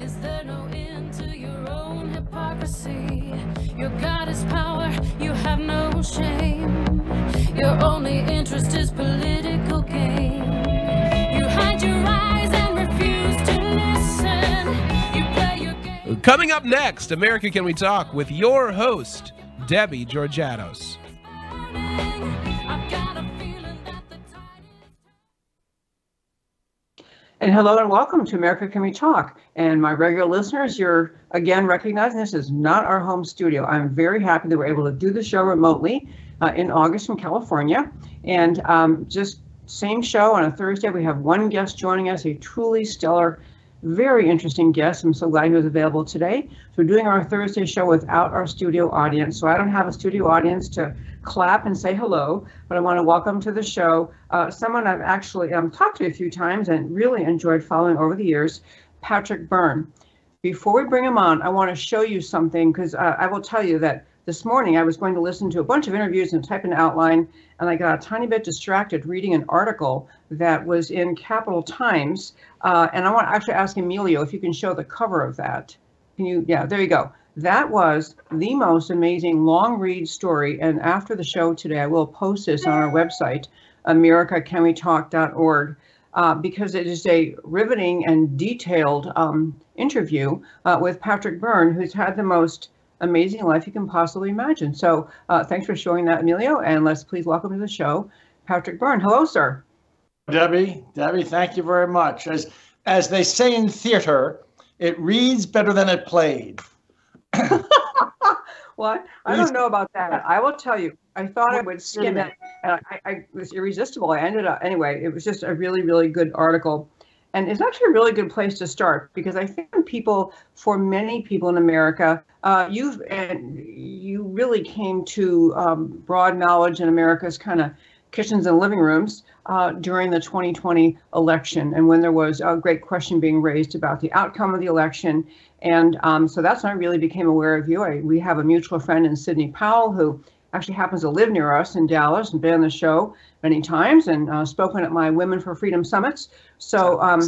Is there no end to your own hypocrisy? Your God is power, you have no shame. Your only interest is political gain. You hide your eyes and refuse to listen. You play your game. Coming up next, America Can We Talk with your host, Debbie Georgatos. And hello and welcome to America Can We Talk. And my regular listeners, you're again recognizing this is not our home studio. I'm very happy that we're able to do the show remotely in August from California. And just same show on a Thursday, we have one guest joining us, a truly stellar, very interesting guest. I'm so glad he was available today. So we're doing our Thursday show without our studio audience. So I don't have a studio audience to clap and say hello, but I want to welcome to the show someone I've actually talked to a few times and really enjoyed following over the years, Patrick Byrne. Before we bring him on, I want to show you something, because I will tell you that this morning I was going to listen to a bunch of interviews and type an outline, and I got a tiny bit distracted reading an article that was in Capital Times, and I want to actually ask Emilio if you can show the cover of that. Can you? Yeah, there you go. That was the most amazing long read story, and after the show today, I will post this on our website, AmericaCanWeTalk.org, because it is a riveting and detailed interview with Patrick Byrne, who's had the most amazing life you can possibly imagine. So thanks for showing that, Emilio, and let's please welcome to the show, Patrick Byrne. Hello, sir. Debbie, thank you very much. As they say in theater, it reads better than it played. Well, I don't know about that. I will tell you, I thought I would skim it, and I was irresistible. I ended up, anyway, it was just a really, really good article. And it's actually a really good place to start, because I think people, for many people in America, you really came to broad knowledge in America's kind of kitchens and living rooms during the 2020 election, and when there was a great question being raised about the outcome of the election. And so that's when I really became aware of you. We have a mutual friend in Sidney Powell, who actually happens to live near us in Dallas and been on the show many times and spoken at my Women for Freedom summits. So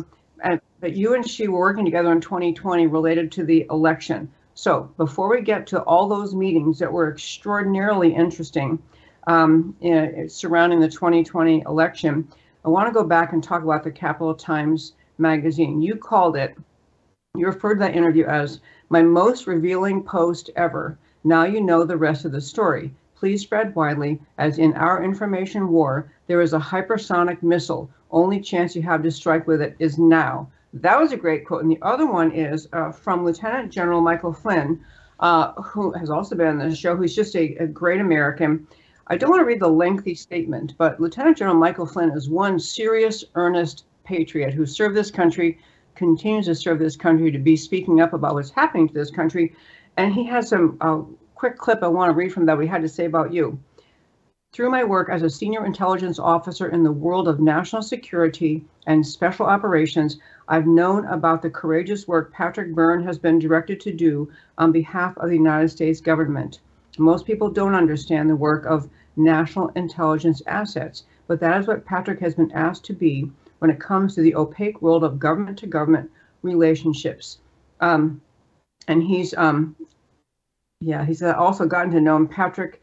but you and she were working together in 2020 related to the election. So before we get to all those meetings that were extraordinarily interesting surrounding the 2020 election, I want to go back and talk about the Capital Times magazine. You called it, you referred to that interview as my most revealing post ever. Now you know the rest of the story. Please spread widely, as in our information war, there is a hypersonic missile. Only chance you have to strike with it is now. That was a great quote. And the other one is from Lieutenant General Michael Flynn, who has also been on the show, who's just a great American. I don't want to read the lengthy statement, but Lieutenant General Michael Flynn is one serious, earnest patriot who served this country, continues to serve this country, to be speaking up about what's happening to this country. And he has some quick clip I want to read from that we had to say about you. Through my work as a senior intelligence officer in the world of national security and special operations, I've known about the courageous work Patrick Byrne has been directed to do on behalf of the United States government. Most people don't understand the work of national intelligence assets, but that is what Patrick has been asked to be when it comes to the opaque world of government-to-government relationships. And he's, he's also gotten to know him, Patrick,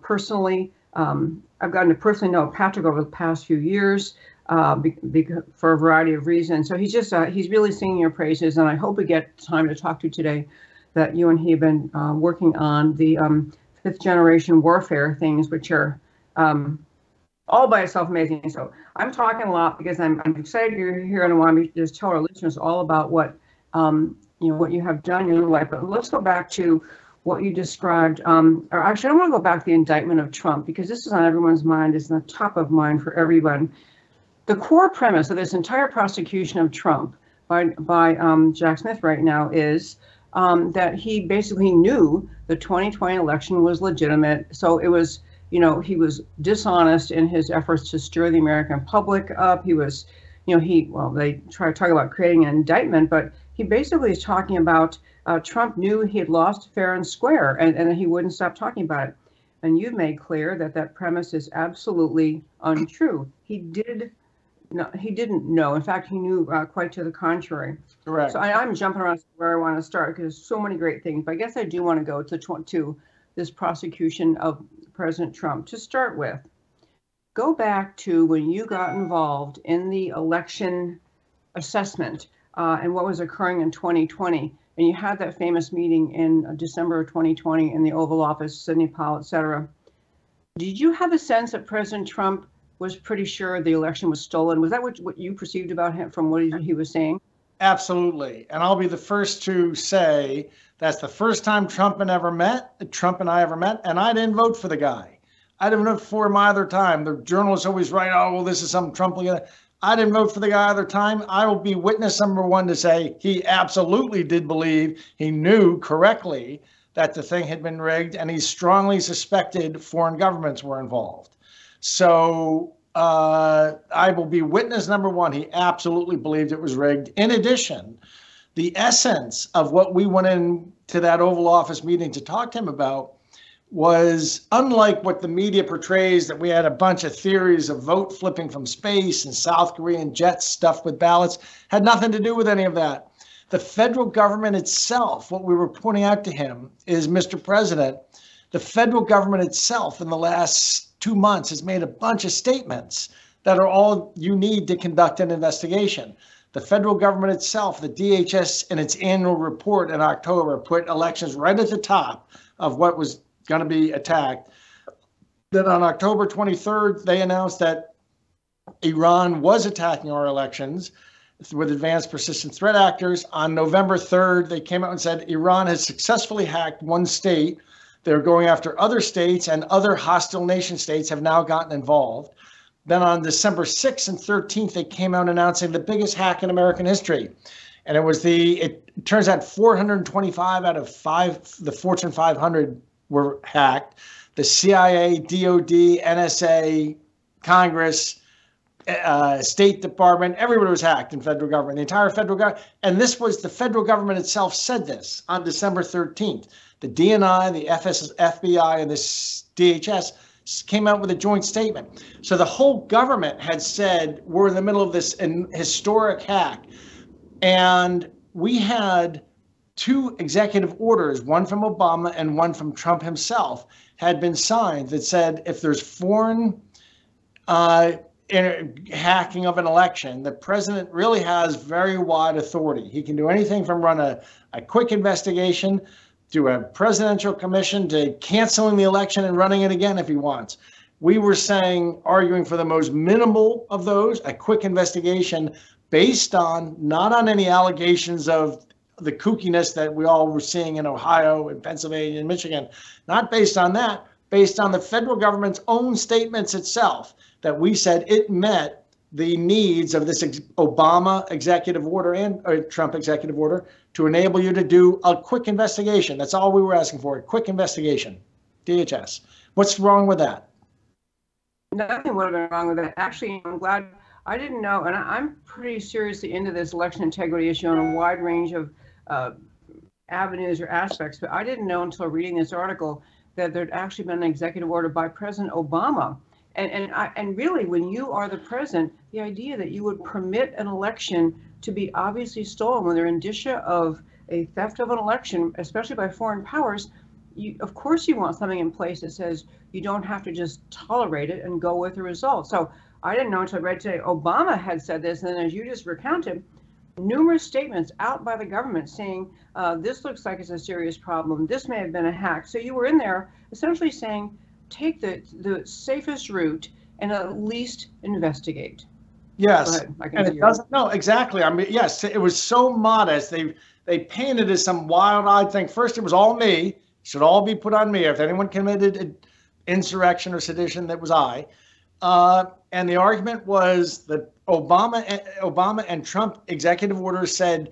personally. I've gotten to personally know Patrick over the past few years for a variety of reasons. So he's just, he's really singing your praises, and I hope we get time to talk to you today that you and he have been working on the fifth generation warfare things, which are all by itself amazing. So I'm talking a lot because I'm excited you're here, and I want to just tell our listeners all about what what you have done in your life. But let's go back to what you described. Or actually, I want to go back to the indictment of Trump, because this is on everyone's mind. It's on the top of mind for everyone. The core premise of this entire prosecution of Trump by Jack Smith right now is that he basically knew the 2020 election was legitimate. So it was, you know, he was dishonest in his efforts to stir the American public up. He was, you know, they try to talk about creating an indictment, but he basically is talking about Trump knew he had lost fair and square, and he wouldn't stop talking about it. And you've made clear that that premise is absolutely untrue. He didn't know. In fact, he knew quite to the contrary. Correct. So I'm jumping around where I want to start because there's so many great things. But I guess I do want to go to this prosecution of President Trump. To start with, go back to when you got involved in the election assessment and what was occurring in 2020. And you had that famous meeting in December of 2020 in the Oval Office, Sidney Powell, et cetera. Did you have a sense that President Trump was pretty sure the election was stolen? Was that what you perceived about him from what he was saying? Absolutely. And I'll be the first to say that's the first time Trump and I ever met, and I didn't vote for the guy. I didn't vote for him either time. The journalists always write, oh, well, this is something Trump. I didn't vote for the guy either time. I will be witness number one to say he absolutely did believe he knew correctly that the thing had been rigged, and he strongly suspected foreign governments were involved. So I will be witness number one. He absolutely believed it was rigged. In addition, the essence of what we went into that Oval Office meeting to talk to him about was unlike what the media portrays, that we had a bunch of theories of vote flipping from space and South Korean jets stuffed with ballots. Had nothing to do with any of that. The federal government itself, what we were pointing out to him is, Mr. President, the federal government itself in the last 2 months has made a bunch of statements that are all you need to conduct an investigation. The federal government itself, the DHS in its annual report in October, put elections right at the top of what was going to be attacked. Then on October 23rd, they announced that Iran was attacking our elections with advanced persistent threat actors. On November 3rd, they came out and said Iran has successfully hacked one state. They're going after other states, and other hostile nation states have now gotten involved. Then on December 6th and 13th, they came out announcing the biggest hack in American history. And it turns out 425 out of the Fortune 500 were hacked. The CIA, DOD, NSA, Congress, State Department, everybody was hacked in federal government, the entire federal government. And this was the federal government itself said this on December 13th. The DNI, the FBI, and the DHS came out with a joint statement. So the whole government had said, we're in the middle of this historic hack. And we had two executive orders, one from Obama and one from Trump himself, had been signed that said if there's foreign hacking of an election, the president really has very wide authority. He can do anything from run a quick investigation to a presidential commission, to canceling the election and running it again if he wants. We were arguing for the most minimal of those, a quick investigation based on, not on any allegations of the kookiness that we all were seeing in Ohio and Pennsylvania and Michigan, not based on that, based on the federal government's own statements itself, that we said it met the needs of this Obama executive order and Trump executive order to enable you to do a quick investigation. That's all we were asking for, a quick investigation, DHS. What's wrong with that? Nothing would have been wrong with that. Actually, I'm glad I didn't know, and I'm pretty seriously into this election integrity issue on a wide range of avenues or aspects, but I didn't know until reading this article that there'd actually been an executive order by President Obama. And really, when you are the president, the idea that you would permit an election to be obviously stolen when there are indicia of a theft of an election, especially by foreign powers, of course you want something in place that says you don't have to just tolerate it and go with the result. So I didn't know until I read today, Obama had said this, and then as you just recounted, numerous statements out by the government saying, this looks like it's a serious problem, this may have been a hack. So you were in there essentially saying, take the safest route and at least investigate. Yes, and it doesn't. No, exactly. I mean, yes, it was so modest. They painted it as some wild-eyed thing. First, it was all me. It should all be put on me. If anyone committed an insurrection or sedition, that was I. And the argument was that Obama and Trump executive orders said,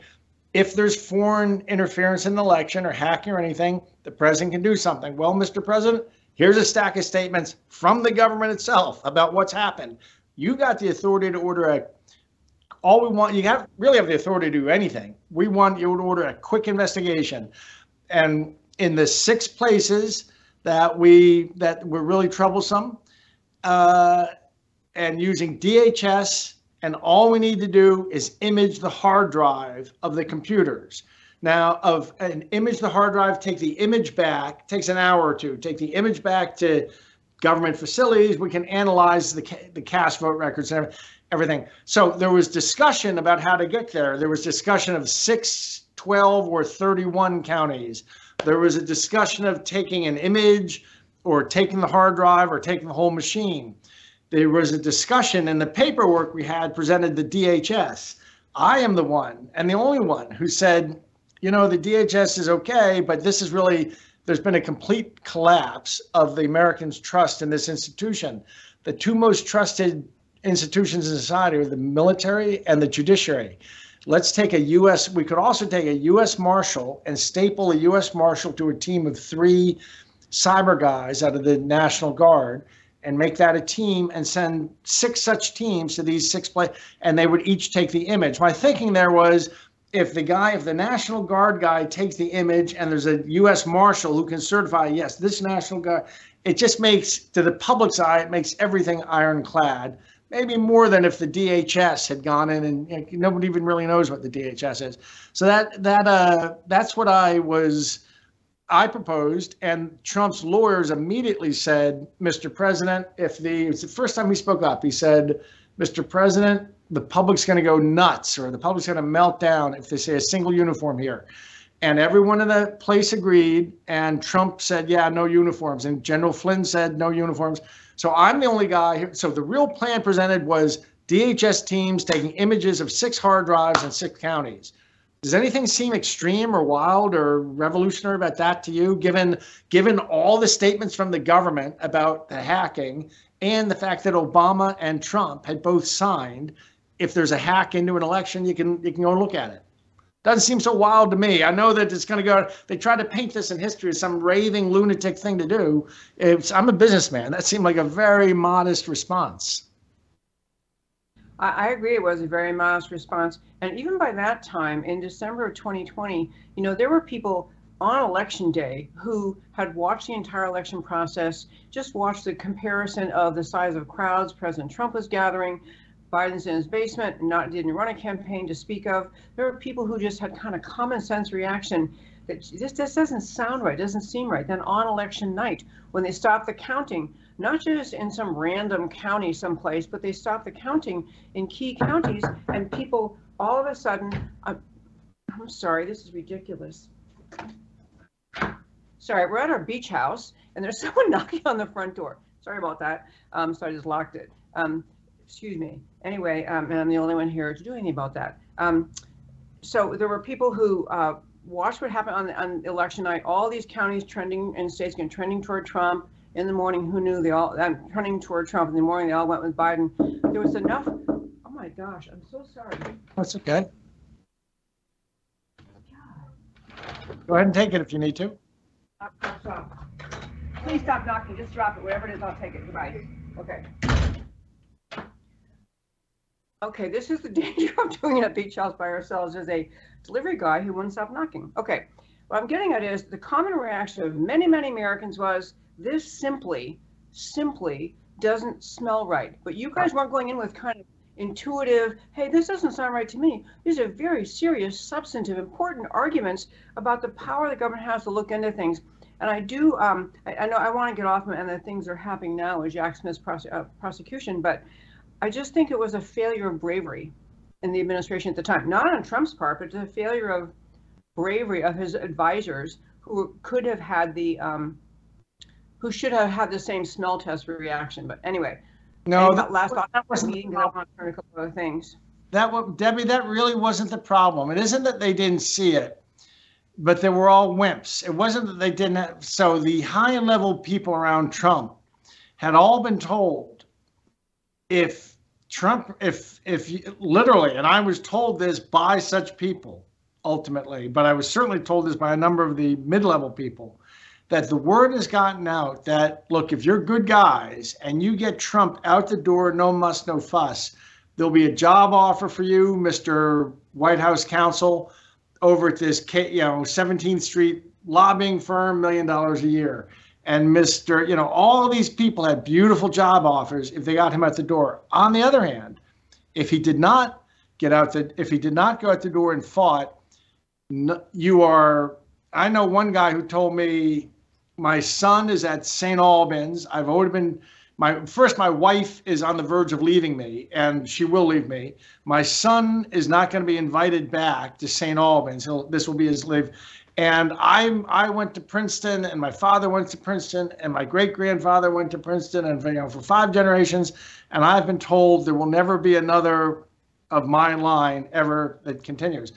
if there's foreign interference in the election or hacking or anything, the president can do something. Well, Mr. President, here's a stack of statements from the government itself about what's happened. You got the authority to order all we want. You have really have the authority to do anything. We want you to order a quick investigation. And in the 6 places that were really troublesome, and using DHS, and all we need to do is image the hard drive of the computers. Now, take the image back, takes an hour or two, take the image back to government facilities. We can analyze the cast vote records and everything. So there was discussion about how to get there. There was discussion of 6, 12, or 31 counties. There was a discussion of taking an image or taking the hard drive or taking the whole machine. There was a discussion, and the paperwork we had presented to DHS. I am the one and the only one who said, you know, the DHS is okay, but this is really, there's been a complete collapse of the Americans' trust in this institution. The 2 most trusted institutions in society are the military and the judiciary. Let's take a U.S. We could also take a U.S. Marshal and staple a U.S. Marshal to a team of 3 cyber guys out of the National Guard, and make that a team and send 6 such teams to these 6 places, and they would each take the image. My thinking there was, if the National Guard guy takes the image and there's a U.S. Marshal who can certify, yes, this National Guard, it just makes, to the public's eye, it makes everything ironclad, maybe more than if the DHS had gone in, and nobody even really knows what the DHS is. So that's what I proposed, and Trump's lawyers immediately said, Mr. President, it's the first time he spoke up, he said, Mr. President, the public's going to go nuts, or the public's going to melt down if they say a single uniform here. And everyone in the place agreed, and Trump said, yeah, no uniforms, and General Flynn said no uniforms. So I'm the only guy here. So the real plan presented was DHS teams taking images of 6 hard drives in 6 counties. Does anything seem extreme or wild or revolutionary about that to you, given all the statements from the government about the hacking and the fact that Obama and Trump had both signed, if there's a hack into an election, you can go look at it. Doesn't seem so wild to me. I know that it's going to go, they tried to paint this in history as some raving lunatic thing to do. I'm a businessman. That seemed like a very modest response. I agree, it was a very modest response. And even by that time, in December of 2020, there were people on election day who had watched the entire election process, just watched the comparison of the size of crowds President Trump was gathering, Biden's in his basement, didn't run a campaign to speak of. There were people who just had kind of common sense reaction that this doesn't sound right, doesn't seem right. Then on election night, when they stopped the counting, not just in some random county someplace, but they stopped the counting in key counties, and people all of a sudden, I'm sorry, this is ridiculous. Sorry, we're at our beach house and there's someone knocking on the front door. Sorry about that. So I just locked it. Excuse me. Anyway, and I'm the only one here to do anything about that. So there were people who watched what happened on election night. All these counties trending and states going trending toward Trump. In the morning, who knew they all turning toward Trump. In the morning, they all went with Biden. There was enough. Oh my gosh, I'm so sorry. That's okay. God. Go ahead and take it if you need to. Stop. Please stop knocking. Just drop it. Whatever it is, I'll take it. Goodbye. Okay. Okay. This is the danger of doing it at beach house by ourselves. There's a delivery guy who wouldn't stop knocking. Okay. What I'm getting at is the common reaction of many, many Americans was, this simply doesn't smell right. But you guys weren't going in with kind of intuitive, hey, this doesn't sound right to me. These are very serious, substantive, important arguments about the power the government has to look into things. And I do, I know I want to get off and the things that are happening now with Jack Smith's prosecution, but I just think it was a failure of bravery in the administration at the time, not on Trump's part, but the failure of bravery of his advisors who could have had who should have had the same smell test reaction. But anyway, no, that wasn't the problem. I want to turn a couple other things. Debbie, that really wasn't the problem. It isn't that they didn't see it, but they were all wimps. It wasn't that they didn't have, so the high level people around Trump had all been told, if Trump, if you, literally, and I was told this by such people ultimately, but I was certainly told this by a number of the mid-level people, that the word has gotten out that, look, if you're good guys and you get Trump out the door, no muss, no fuss, there'll be a job offer for you, Mr. White House counsel, over at this, 17th Street lobbying firm, $1 million a year. And Mr., all of these people had beautiful job offers if they got him out the door. On the other hand, if he did not go out the door and fought, I know one guy who told me, my son is at St. Albans. My wife is on the verge of leaving me, and she will leave me. My son is not going to be invited back to St. Albans. This will be his live. And I went to Princeton, and my father went to Princeton, and my great-grandfather went to Princeton, and for 5 generations. And I've been told there will never be another of my line ever that continues.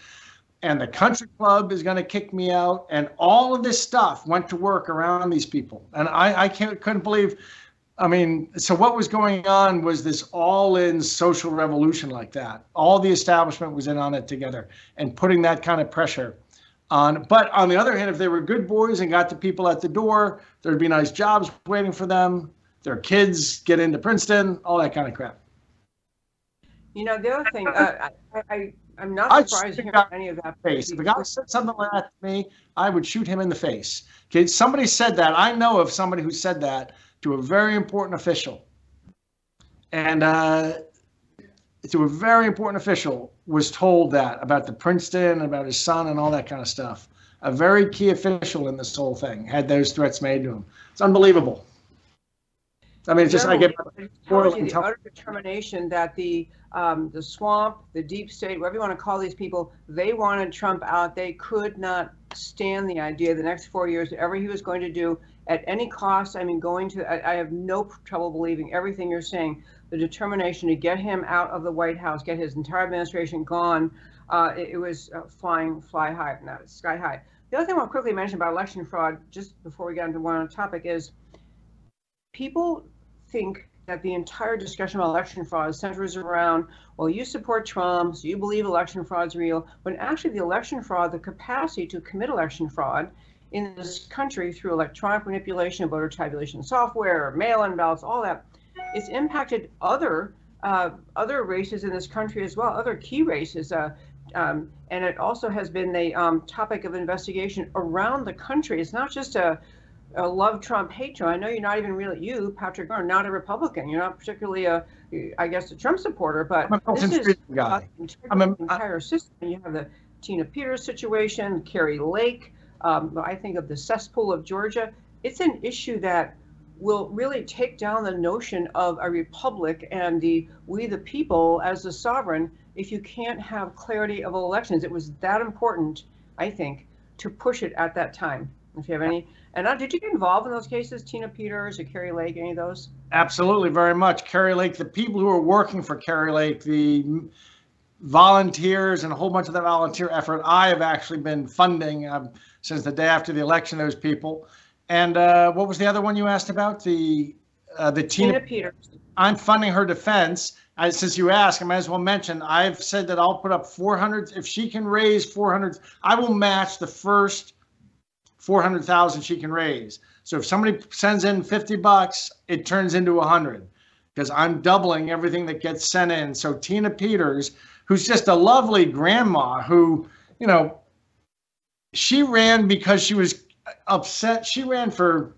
And the country club is going to kick me out. And all of this stuff went to work around these people. And I couldn't believe... so what was going on was this all-in social revolution like that. All the establishment was in on it together and putting that kind of pressure on. But on the other hand, if they were good boys and got the people at the door, there'd be nice jobs waiting for them. Their kids get into Princeton, all that kind of crap. The other thing, I'm not surprised to hear any of that. If a guy said something like that to me, I would shoot him in the face. Okay, somebody said that. I know of somebody who said that to a very important official. And to a very important official was told that about the Princeton, about his son and all that kind of stuff. A very key official in this whole thing had those threats made to him. It's unbelievable. The utter determination that the swamp, the deep state, whatever you want to call these people, they wanted Trump out. They could not stand the idea the next 4 years, whatever he was going to do at any cost. I have no trouble believing everything you're saying. The determination to get him out of the White House, get his entire administration gone, it was sky high. The other thing I'll quickly mention about election fraud, just before we get into one topic, is people think that the entire discussion about election fraud centers around, well, you support Trump, so you believe election fraud's real, when actually the election fraud, the capacity to commit election fraud in this country through electronic manipulation, voter tabulation software, mail-in ballots, all that, it's impacted other races in this country as well, other key races. And it also has been the topic of investigation around the country. It's not just a love Trump, hate Trump. I know you're not even really, you, Patrick Byrne, not a Republican. You're not particularly a Trump supporter, but this is guy. The entire system. You have the Tina Peters situation, Carrie Lake, I think of the cesspool of Georgia. It's an issue that will really take down the notion of a republic and we the people as the sovereign if you can't have clarity of elections. It was that important, I think, to push it at that time. If you have any, and did you get involved in those cases, Tina Peters or Carrie Lake, any of those? Absolutely, very much. Carrie Lake, the people who are working for Carrie Lake, the volunteers and a whole bunch of that volunteer effort, I have actually been funding since the day after the election, those people. And what was the other one you asked about? The Tina Peters. I'm funding her defense. Since you asked, I might as well mention, I've said that I'll put up 400, if she can raise 400, I will match the first 400,000 she can raise. So if somebody sends in $50, it turns into 100 because I'm doubling everything that gets sent in. So Tina Peters, who's just a lovely grandma who, she ran because she was upset. She ran for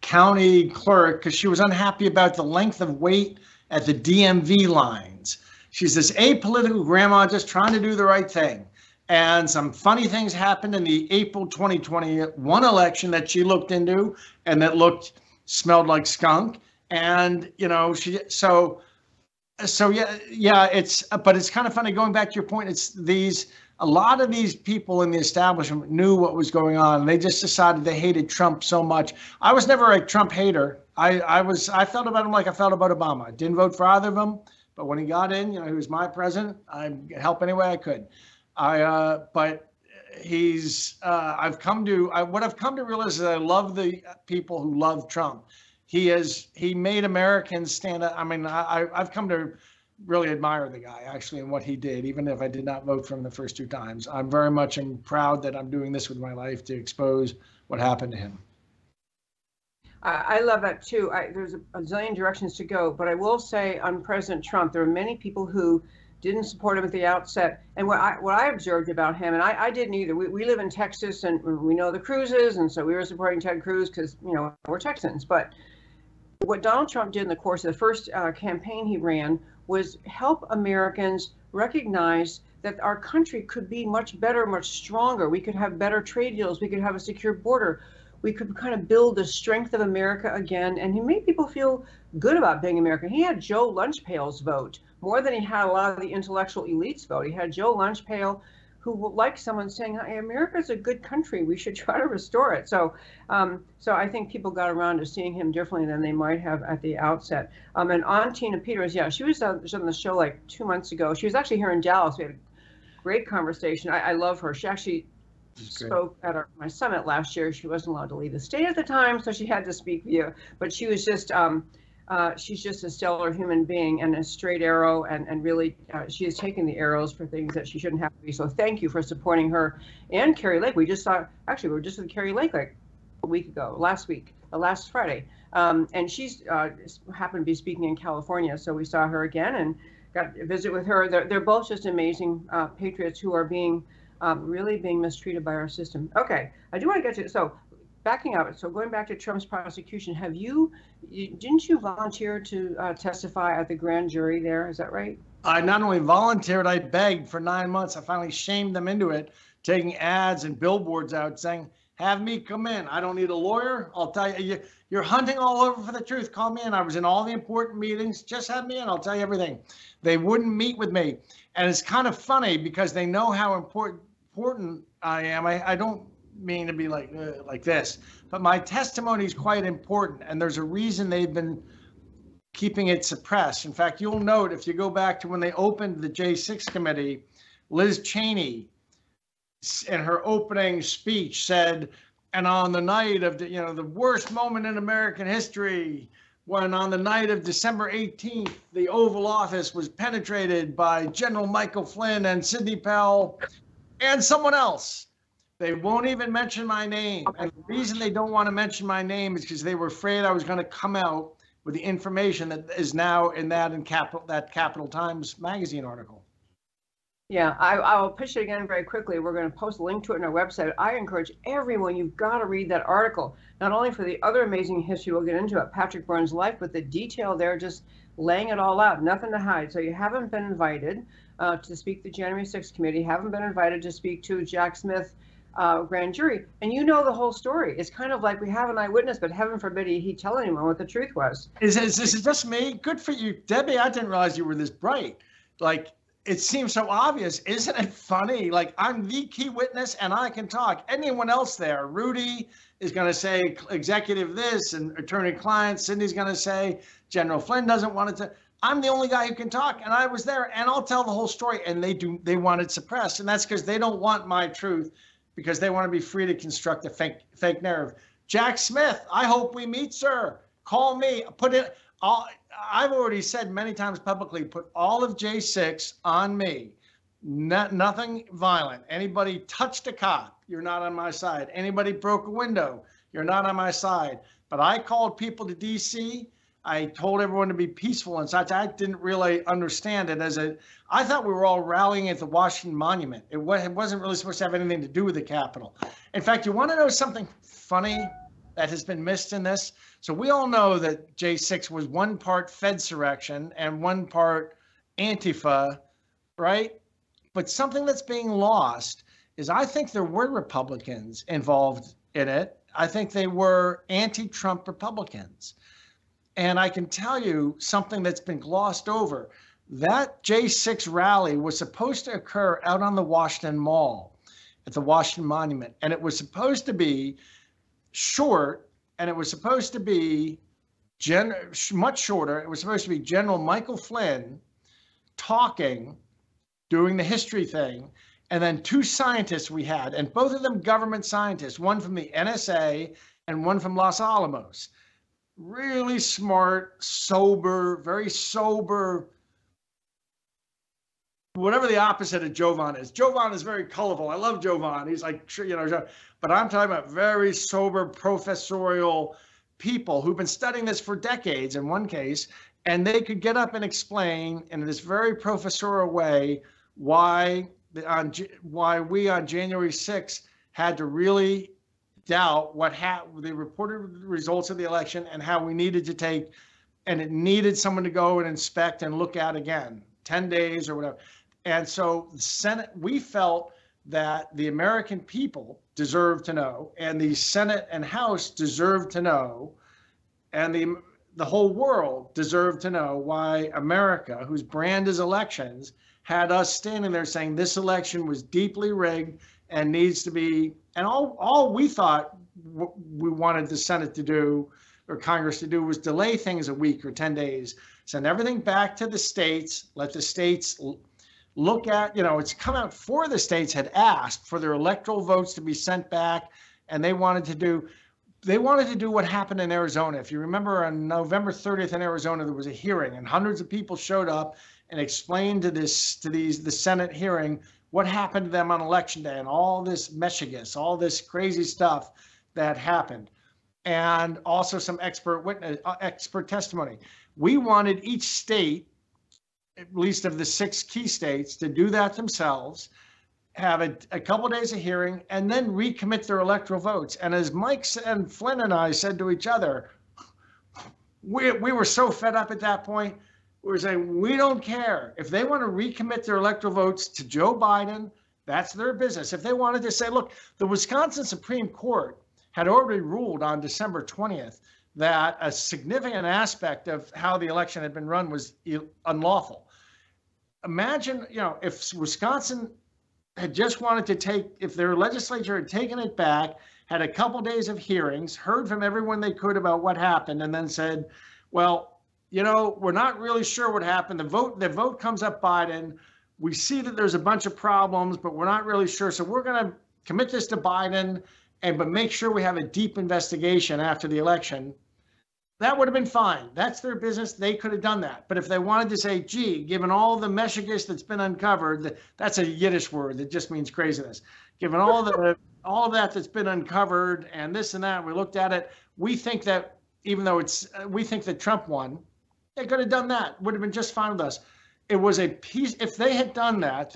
county clerk because she was unhappy about the length of wait at the DMV lines. She's this apolitical grandma just trying to do the right thing. And some funny things happened in the April 2021 election that she looked into and that smelled like skunk. And, but it's kind of funny going back to your point. It's a lot of these people in the establishment knew what was going on. They just decided they hated Trump so much. I was never a Trump hater. I felt about him like I felt about Obama. I didn't vote for either of them, but when he got in, he was my president. I helped any way I could. I've come to realize is that I love the people who love Trump. He made Americans stand up. I mean, I've come to really admire the guy, actually, and what he did, even if I did not vote for him the first two times. I'm very much proud that I'm doing this with my life to expose what happened to him. I love that, too. There's a zillion directions to go, but I will say on President Trump, there are many people who didn't support him at the outset. And what I observed about him, and I didn't either. We live in Texas, and we know the Cruzes, and so we were supporting Ted Cruz because, you know, we're Texans. But what Donald Trump did in the course of the first campaign he ran was help Americans recognize that our country could be much better, much stronger. We could have better trade deals. We could have a secure border. We could kind of build the strength of America again. And he made people feel good about being American. He had Joe Lunchpail's vote more than he had a lot of the intellectual elites vote. He had Joe Lunchpail, who would like someone saying, hey, America's a good country, we should try to restore it. So I think people got around to seeing him differently than they might have at the outset. And on Tina Peters, yeah, she was on the show like 2 months ago. She was actually here in Dallas. We had a great conversation. I love her. She actually spoke at my summit last year. She wasn't allowed to leave the state at the time, so she had to speak via, but she was just, she's just a stellar human being and a straight arrow, and really she is taking the arrows for things that she shouldn't have to be. So thank you for supporting her and Carrie Lake. We were just with Carrie Lake like last Friday. And she's happened to be speaking in California. So we saw her again and got a visit with her. They're both just amazing patriots who are being really being mistreated by our system. Okay, I do want to get to, so backing up, so going back to Trump's prosecution, didn't you volunteer to testify at the grand jury there? Is that right? I not only volunteered, I begged for 9 months. I finally shamed them into it, taking ads and billboards out saying, have me come in. I don't need a lawyer. I'll tell you, you're hunting all over for the truth. Call me in. I was in all the important meetings. Just have me in. I'll tell you everything. They wouldn't meet with me. And it's kind of funny because they know how important I am. I don't mean to be like this, but my testimony is quite important, and there's a reason they've been keeping it suppressed. In fact, you'll note if you go back to when they opened the J6 committee, Liz Cheney in her opening speech said, and on the night of the worst moment in American history, when on the night of December 18th, the Oval Office was penetrated by General Michael Flynn and Sidney Powell and someone else. They won't even mention my name. And the reason they don't want to mention my name is because they were afraid I was going to come out with the information that is now in that Capital Times magazine article. Yeah, I will push it again very quickly. We're going to post a link to it on our website. I encourage everyone, you've got to read that article, not only for the other amazing history we'll get into it, Patrick Byrne's life, but the detail there, just laying it all out, nothing to hide. So you haven't been invited to speak to the January 6th committee, haven't been invited to speak to Jack Smith, grand jury, and you know the whole story. It's kind of like we have an eyewitness, but heaven forbid he tell anyone what the truth was. Is this just me? Good for you, Debbie. I didn't realize you were this bright. Like, it seems so obvious. Isn't it funny? Like, I'm the key witness and I can talk. Anyone else there, Rudy is going to say executive this and attorney client, Sidney's going to say General Flynn doesn't want it to. I'm the only guy who can talk, and I was there, and I'll tell the whole story, and they want it suppressed, and that's because they don't want my truth, because they want to be free to construct a fake narrative. Jack Smith, I hope we meet, sir. Call me. Put it. I've already said many times publicly, put all of J6 on me. Nothing violent. Anybody touched a cop, you're not on my side. Anybody broke a window, you're not on my side. But I called people to D.C. I told everyone to be peaceful and such. I didn't really understand it I thought we were all rallying at the Washington Monument. It wasn't really supposed to have anything to do with the Capitol. In fact, you want to know something funny that has been missed in this? So we all know that J6 was one part Fedsurrection and one part Antifa, right? But something that's being lost is I think there were Republicans involved in it. I think they were anti-Trump Republicans. And I can tell you something that's been glossed over. That J6 rally was supposed to occur out on the Washington Mall at the Washington Monument. And it was supposed to be short, and it was supposed to be much shorter. It was supposed to be General Michael Flynn talking, doing the history thing, and then two scientists we had, and both of them government scientists, one from the NSA and one from Los Alamos. really smart, sober, very sober, whatever the opposite of Jovan is. Jovan is very colorful. I love Jovan. He's like, you know, but I'm talking about very sober, professorial people who've been studying this for decades in one case, and they could get up and explain in this very professorial way why we on January 6th had to really doubt what the reported results of the election and how we needed to take, and it needed someone to go and inspect and look at again, 10 days or whatever. And so the Senate, we felt that the American people deserved to know, and the Senate and House deserved to know, and the whole world deserved to know why America, whose brand is elections, had us standing there saying this election was deeply rigged and needs to be, and all we thought we wanted the Senate to do or Congress to do was delay things a week or 10 days, send everything back to the states, let the states look at, you know, it's come out four of the states had asked for their electoral votes to be sent back, and they wanted to do what happened in Arizona. If you remember on November 30th in Arizona, there was a hearing and hundreds of people showed up and explained to the Senate hearing what happened to them on election day and all this meshigas, all this crazy stuff that happened, and also some expert testimony. We wanted each state, at least of the six key states, to do that themselves, have a couple of days of hearing, and then recommit their electoral votes. And as Mike and Flynn and I said to each other, we were so fed up at that point. We're saying, we don't care. If they want to recommit their electoral votes to Joe Biden, that's their business. If they wanted to say, look, the Wisconsin Supreme Court had already ruled on December 20th that a significant aspect of how the election had been run was unlawful. Imagine, you know, if Wisconsin had just wanted to if their legislature had taken it back, had a couple days of hearings, heard from everyone they could about what happened, and then said, well, you know, we're not really sure what happened. The vote comes up Biden. We see that there's a bunch of problems, but we're not really sure. So we're going to commit this to Biden, but make sure we have a deep investigation after the election. That would have been fine. That's their business. They could have done that. But if they wanted to say, gee, given all the meshigas that's been uncovered, that's a Yiddish word that just means craziness. Given all of that that's been uncovered and this and that, we looked at it. We think that we think that Trump won. They could have done that. Would have been just fine with us. It was a piece. If they had done that,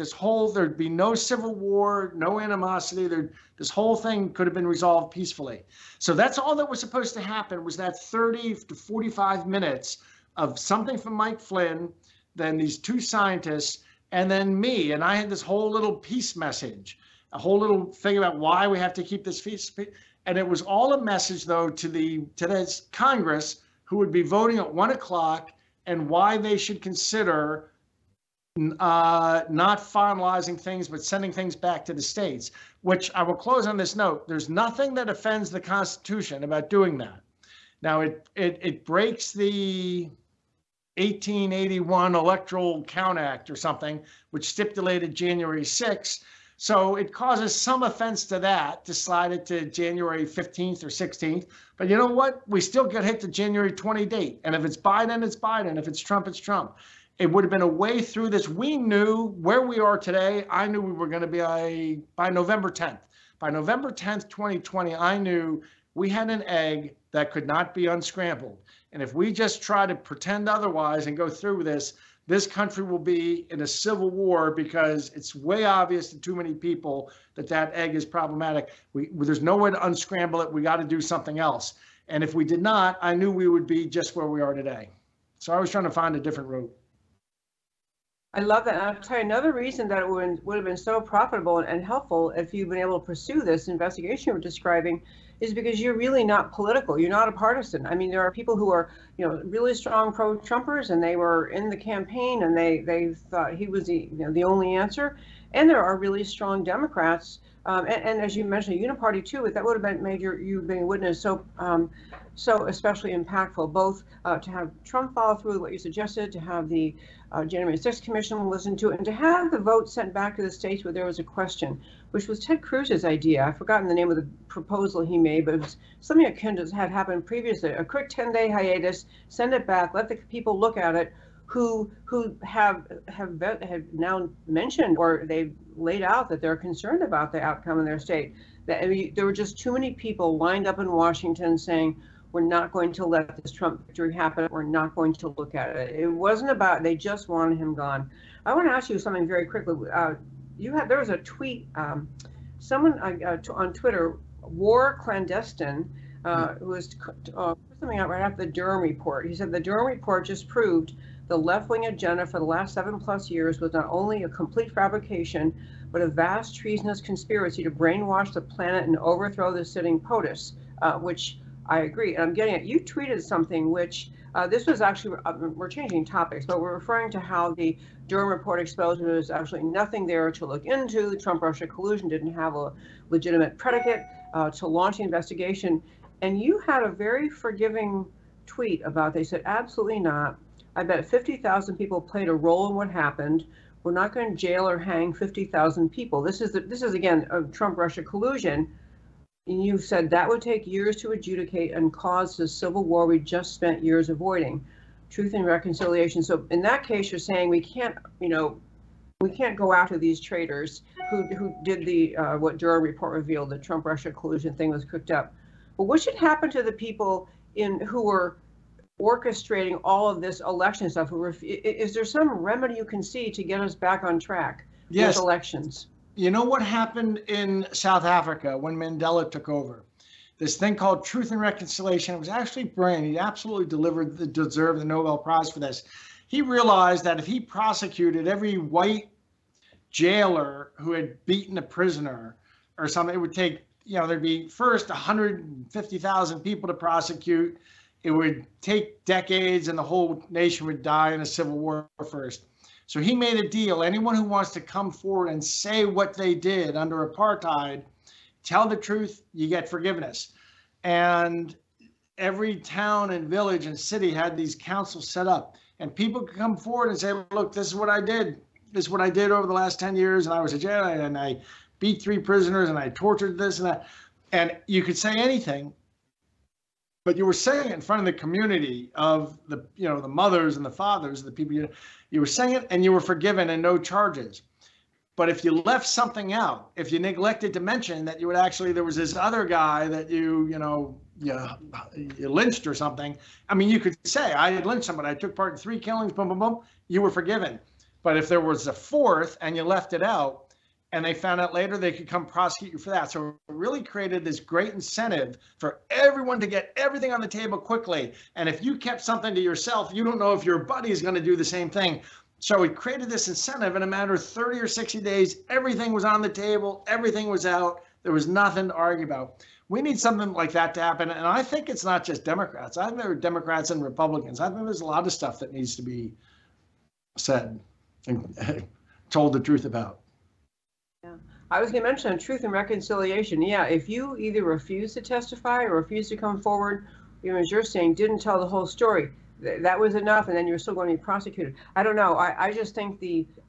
there'd be no civil war, no animosity. This whole thing could have been resolved peacefully. So that's all that was supposed to happen, was that 30 to 45 minutes of something from Mike Flynn, then these two scientists, and then me. And I had this whole little peace message, a whole little thing about why we have to keep this peace. And it was all a message, though, to this Congress, who would be voting at 1:00, and why they should consider not finalizing things, but sending things back to the states, which I will close on this note. There's nothing that offends the Constitution about doing that. Now, it breaks the 1881 Electoral Count Act or something, which stipulated January 6th. So it causes some offense to that, to slide it to January 15th or 16th. But you know what? We still get hit the January 20 date. And if it's Biden, it's Biden. If it's Trump, it's Trump. It would have been a way through this. We knew where we are today. I knew we were going to be by November 10th. By November 10th, 2020, I knew we had an egg that could not be unscrambled. And if we just try to pretend otherwise and go through with this country will be in a civil war, because it's way obvious to too many people that egg is problematic. There's no way to unscramble it. We got to do something else. And if we did not, I knew we would be just where we are today. So I was trying to find a different route. I love that. And I'll tell you another reason that it would have been so profitable and helpful if you've been able to pursue this investigation we're describing, is because you're really not political. You're not a partisan. I mean, there are people who are, you know, really strong pro-Trumpers, and they were in the campaign, and they thought he was the only answer. And there are really strong Democrats. And as you mentioned, uniparty too, that would have been made you being witness so especially impactful, both to have Trump follow through with what you suggested, to have the January 6th Commission listen to it, and to have the vote sent back to the states where there was a question, which was Ted Cruz's idea. I've forgotten the name of the proposal he made, but it was something akin to had happened previously. A quick 10-day hiatus, send it back, let the people look at it who have now mentioned or they've laid out that they're concerned about the outcome in their state. That, I mean, there were just too many people lined up in Washington saying, we're not going to let this Trump victory happen. We're not going to look at it. It wasn't about, they just wanted him gone. I want to ask you something very quickly. There was a tweet, someone on Twitter, War Clandestine, who was something out right after the Durham report. He said the Durham report just proved the left-wing agenda for the last 7+ years was not only a complete fabrication, but a vast treasonous conspiracy to brainwash the planet and overthrow the sitting POTUS, which I agree. And I'm getting it. You tweeted something which, this was actually, we're changing topics, but we're referring to how the Durham report exposed there was actually nothing there to look into. The Trump-Russia collusion didn't have a legitimate predicate to launch the investigation. And you had a very forgiving tweet about, they said, absolutely not. I bet 50,000 people played a role in what happened. We're not going to jail or hang 50,000 people. This is again, a Trump-Russia collusion. And you said that would take years to adjudicate and cause the civil war we just spent years avoiding. Truth and reconciliation. So in that case, you're saying we can't go after these traitors who did the what Durham report revealed, the Trump-Russia collusion thing was cooked up. But what should happen to the people who were orchestrating all of this election stuff? Is there some remedy you can see to get us back on track with elections? You know what happened in South Africa when Mandela took over? This thing called Truth and Reconciliation. It was actually Byrne. He absolutely deserved the Nobel Prize for this. He realized that if he prosecuted every white jailer who had beaten a prisoner or something, it would take, there'd be first 150,000 people to prosecute. It would take decades and the whole nation would die in a civil war first. So he made a deal. Anyone who wants to come forward and say what they did under apartheid, tell the truth, you get forgiveness. And every town and village and city had these councils set up. And people could come forward and say, look, this is what I did. This is what I did over the last 10 years. And I was a jailer and I beat 3 prisoners and I tortured this and that. And you could say anything. But you were saying it in front of the community of the, the mothers and the fathers, the people you were saying it, and you were forgiven and no charges. But if you left something out, if you neglected to mention that you would actually, there was this other guy that you lynched or something. I mean, you could say I had lynched somebody. I took part in 3 killings, boom, boom, boom. You were forgiven. But if there was a 4th and you left it out, and they found out later, they could come prosecute you for that. So it really created this great incentive for everyone to get everything on the table quickly. And if you kept something to yourself, you don't know if your buddy is going to do the same thing. So it created this incentive in a matter of 30 or 60 days. Everything was on the table. Everything was out. There was nothing to argue about. We need something like that to happen. And I think it's not just Democrats. I think there are Democrats and Republicans. I think there's a lot of stuff that needs to be said and told the truth about. I was going to mention truth and reconciliation. Yeah, if you either refuse to testify or refuse to come forward, as you're saying, didn't tell the whole story, that was enough, and then you're still going to be prosecuted. I don't know. I just think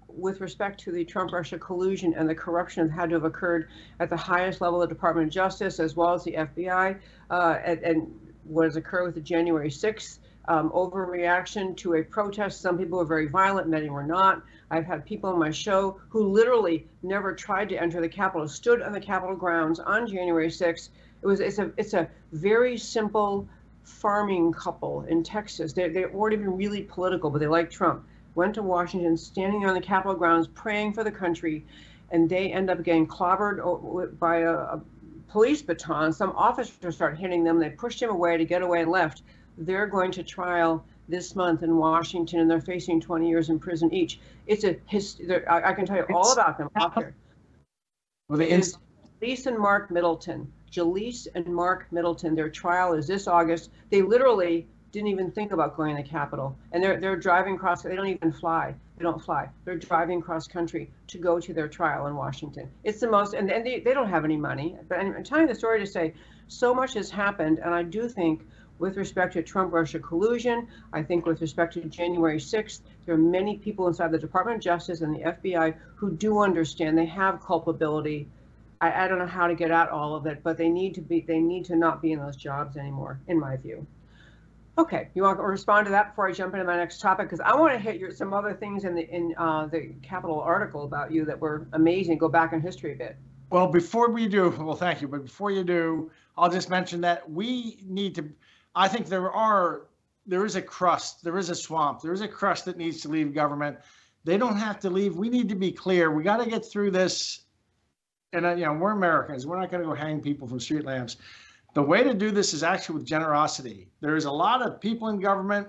with respect to the Trump-Russia collusion and the corruption that had to have occurred at the highest level of the Department of Justice as well as the FBI, and what has occurred with the January 6th overreaction to a protest. Some people were very violent, many were not. I've had people on my show who literally never tried to enter the Capitol, stood on the Capitol grounds on January 6th. It's a very simple farming couple in Texas. They weren't even really political, but they liked Trump. Went to Washington, standing on the Capitol grounds, praying for the country, and they end up getting clobbered by a police baton. Some officers start hitting them. They pushed him away to get away and left. They're going to trial this month in Washington, and they're facing 20 years in prison each. I can tell you all about them out there. Well, Jalees and Mark Middleton. Jalees and Mark Middleton. Their trial is this August. They literally didn't even think about going to the Capitol, and they're driving across. They don't even fly. They don't fly. They're driving cross country to go to their trial in Washington. It's the most, and they don't have any money. But I'm telling the story to say so much has happened, and I do think with respect to Trump-Russia collusion, I think with respect to January 6th, there are many people inside the Department of Justice and the FBI who do understand they have culpability. I don't know how to get out all of it, but they need to not be in those jobs anymore, in my view. Okay, you want to respond to that before I jump into my next topic? Because I want to hit some other things in the Capitol article about you that were amazing. Go back in history a bit. Well, before we do, well, thank you. But before you do, I'll just mention that we need to, I think there is a crust, there is a swamp, there is a crust that needs to leave government. They don't have to leave. We need to be clear. We got to get through this. And, we're Americans. We're not going to go hang people from street lamps. The way to do this is actually with generosity. There is a lot of people in government,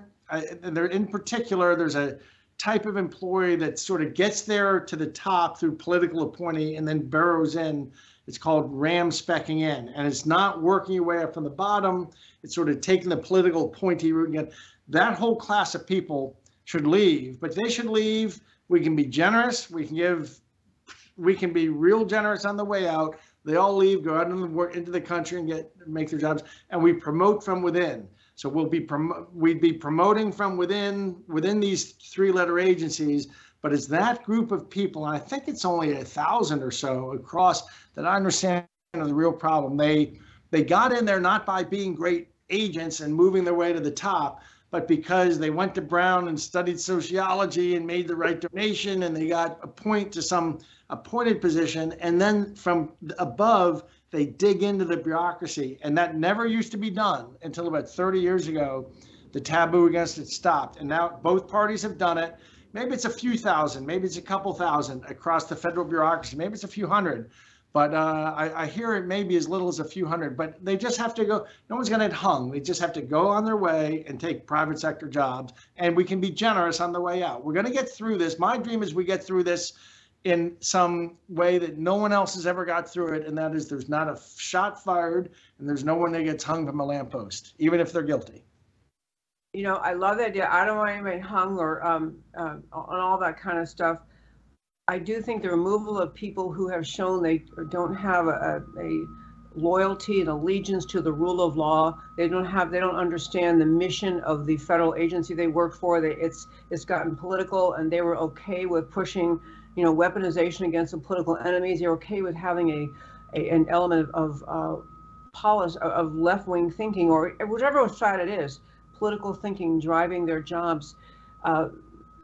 in particular, there's a type of employee that sort of gets there to the top through political appointee and then burrows in. It's called ram-specking in, and it's not working your way up from the bottom. It's sort of taking the political appointee route again. That whole class of people should leave, but they should leave. We can be generous. We can be real generous on the way out. They all leave, go out and work into the country and make their jobs. And we promote from within. So we'd be promoting from within these three-letter agencies. But it's that group of people, and I think it's only 1,000 or so across that I understand the real problem. They got in there not by being great agents and moving their way to the top, but because they went to Brown and studied sociology and made the right donation, and they got some appointed position, and then from above, they dig into the bureaucracy. And that never used to be done until about 30 years ago. The taboo against it stopped. And now both parties have done it. Maybe it's a few thousand, maybe it's a couple thousand across the federal bureaucracy, maybe it's a few hundred. But I hear it may be as little as a few hundred, but they just have to go. No one's going to get hung. They just have to go on their way and take private sector jobs. And we can be generous on the way out. We're going to get through this. My dream is we get through this in some way that no one else has ever got through it. And that is there's not a shot fired and there's no one that gets hung from a lamppost, even if they're guilty. I love that idea. I don't want anybody hung or on all that kind of stuff. I do think the removal of people who have shown they don't have a loyalty and allegiance to the rule of law, they don't understand the mission of the federal agency they work for. It's gotten political, and they were okay with pushing, weaponization against the political enemies. They're okay with having an element of policy of left-wing thinking, or whichever side it is, political thinking driving their jobs.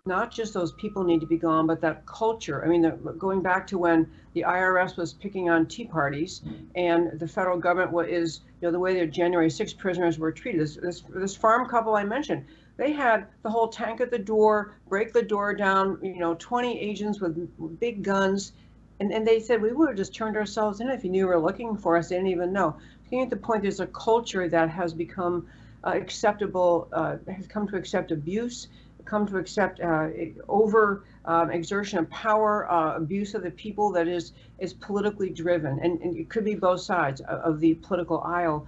Not just those people need to be gone, but that culture. I mean, going back to when the IRS was picking on Tea Parties and the federal government is, the way their January 6th prisoners were treated. This farm couple I mentioned, they had the whole tank at the door, break the door down, 20 agents with big guns. And they said, we would have just turned ourselves in if you knew you were looking for us. They didn't even know. Getting at the point, there's a culture that has become acceptable, has come to accept abuse, come to accept exertion of power, abuse of the people that is politically driven. And it could be both sides of the political aisle.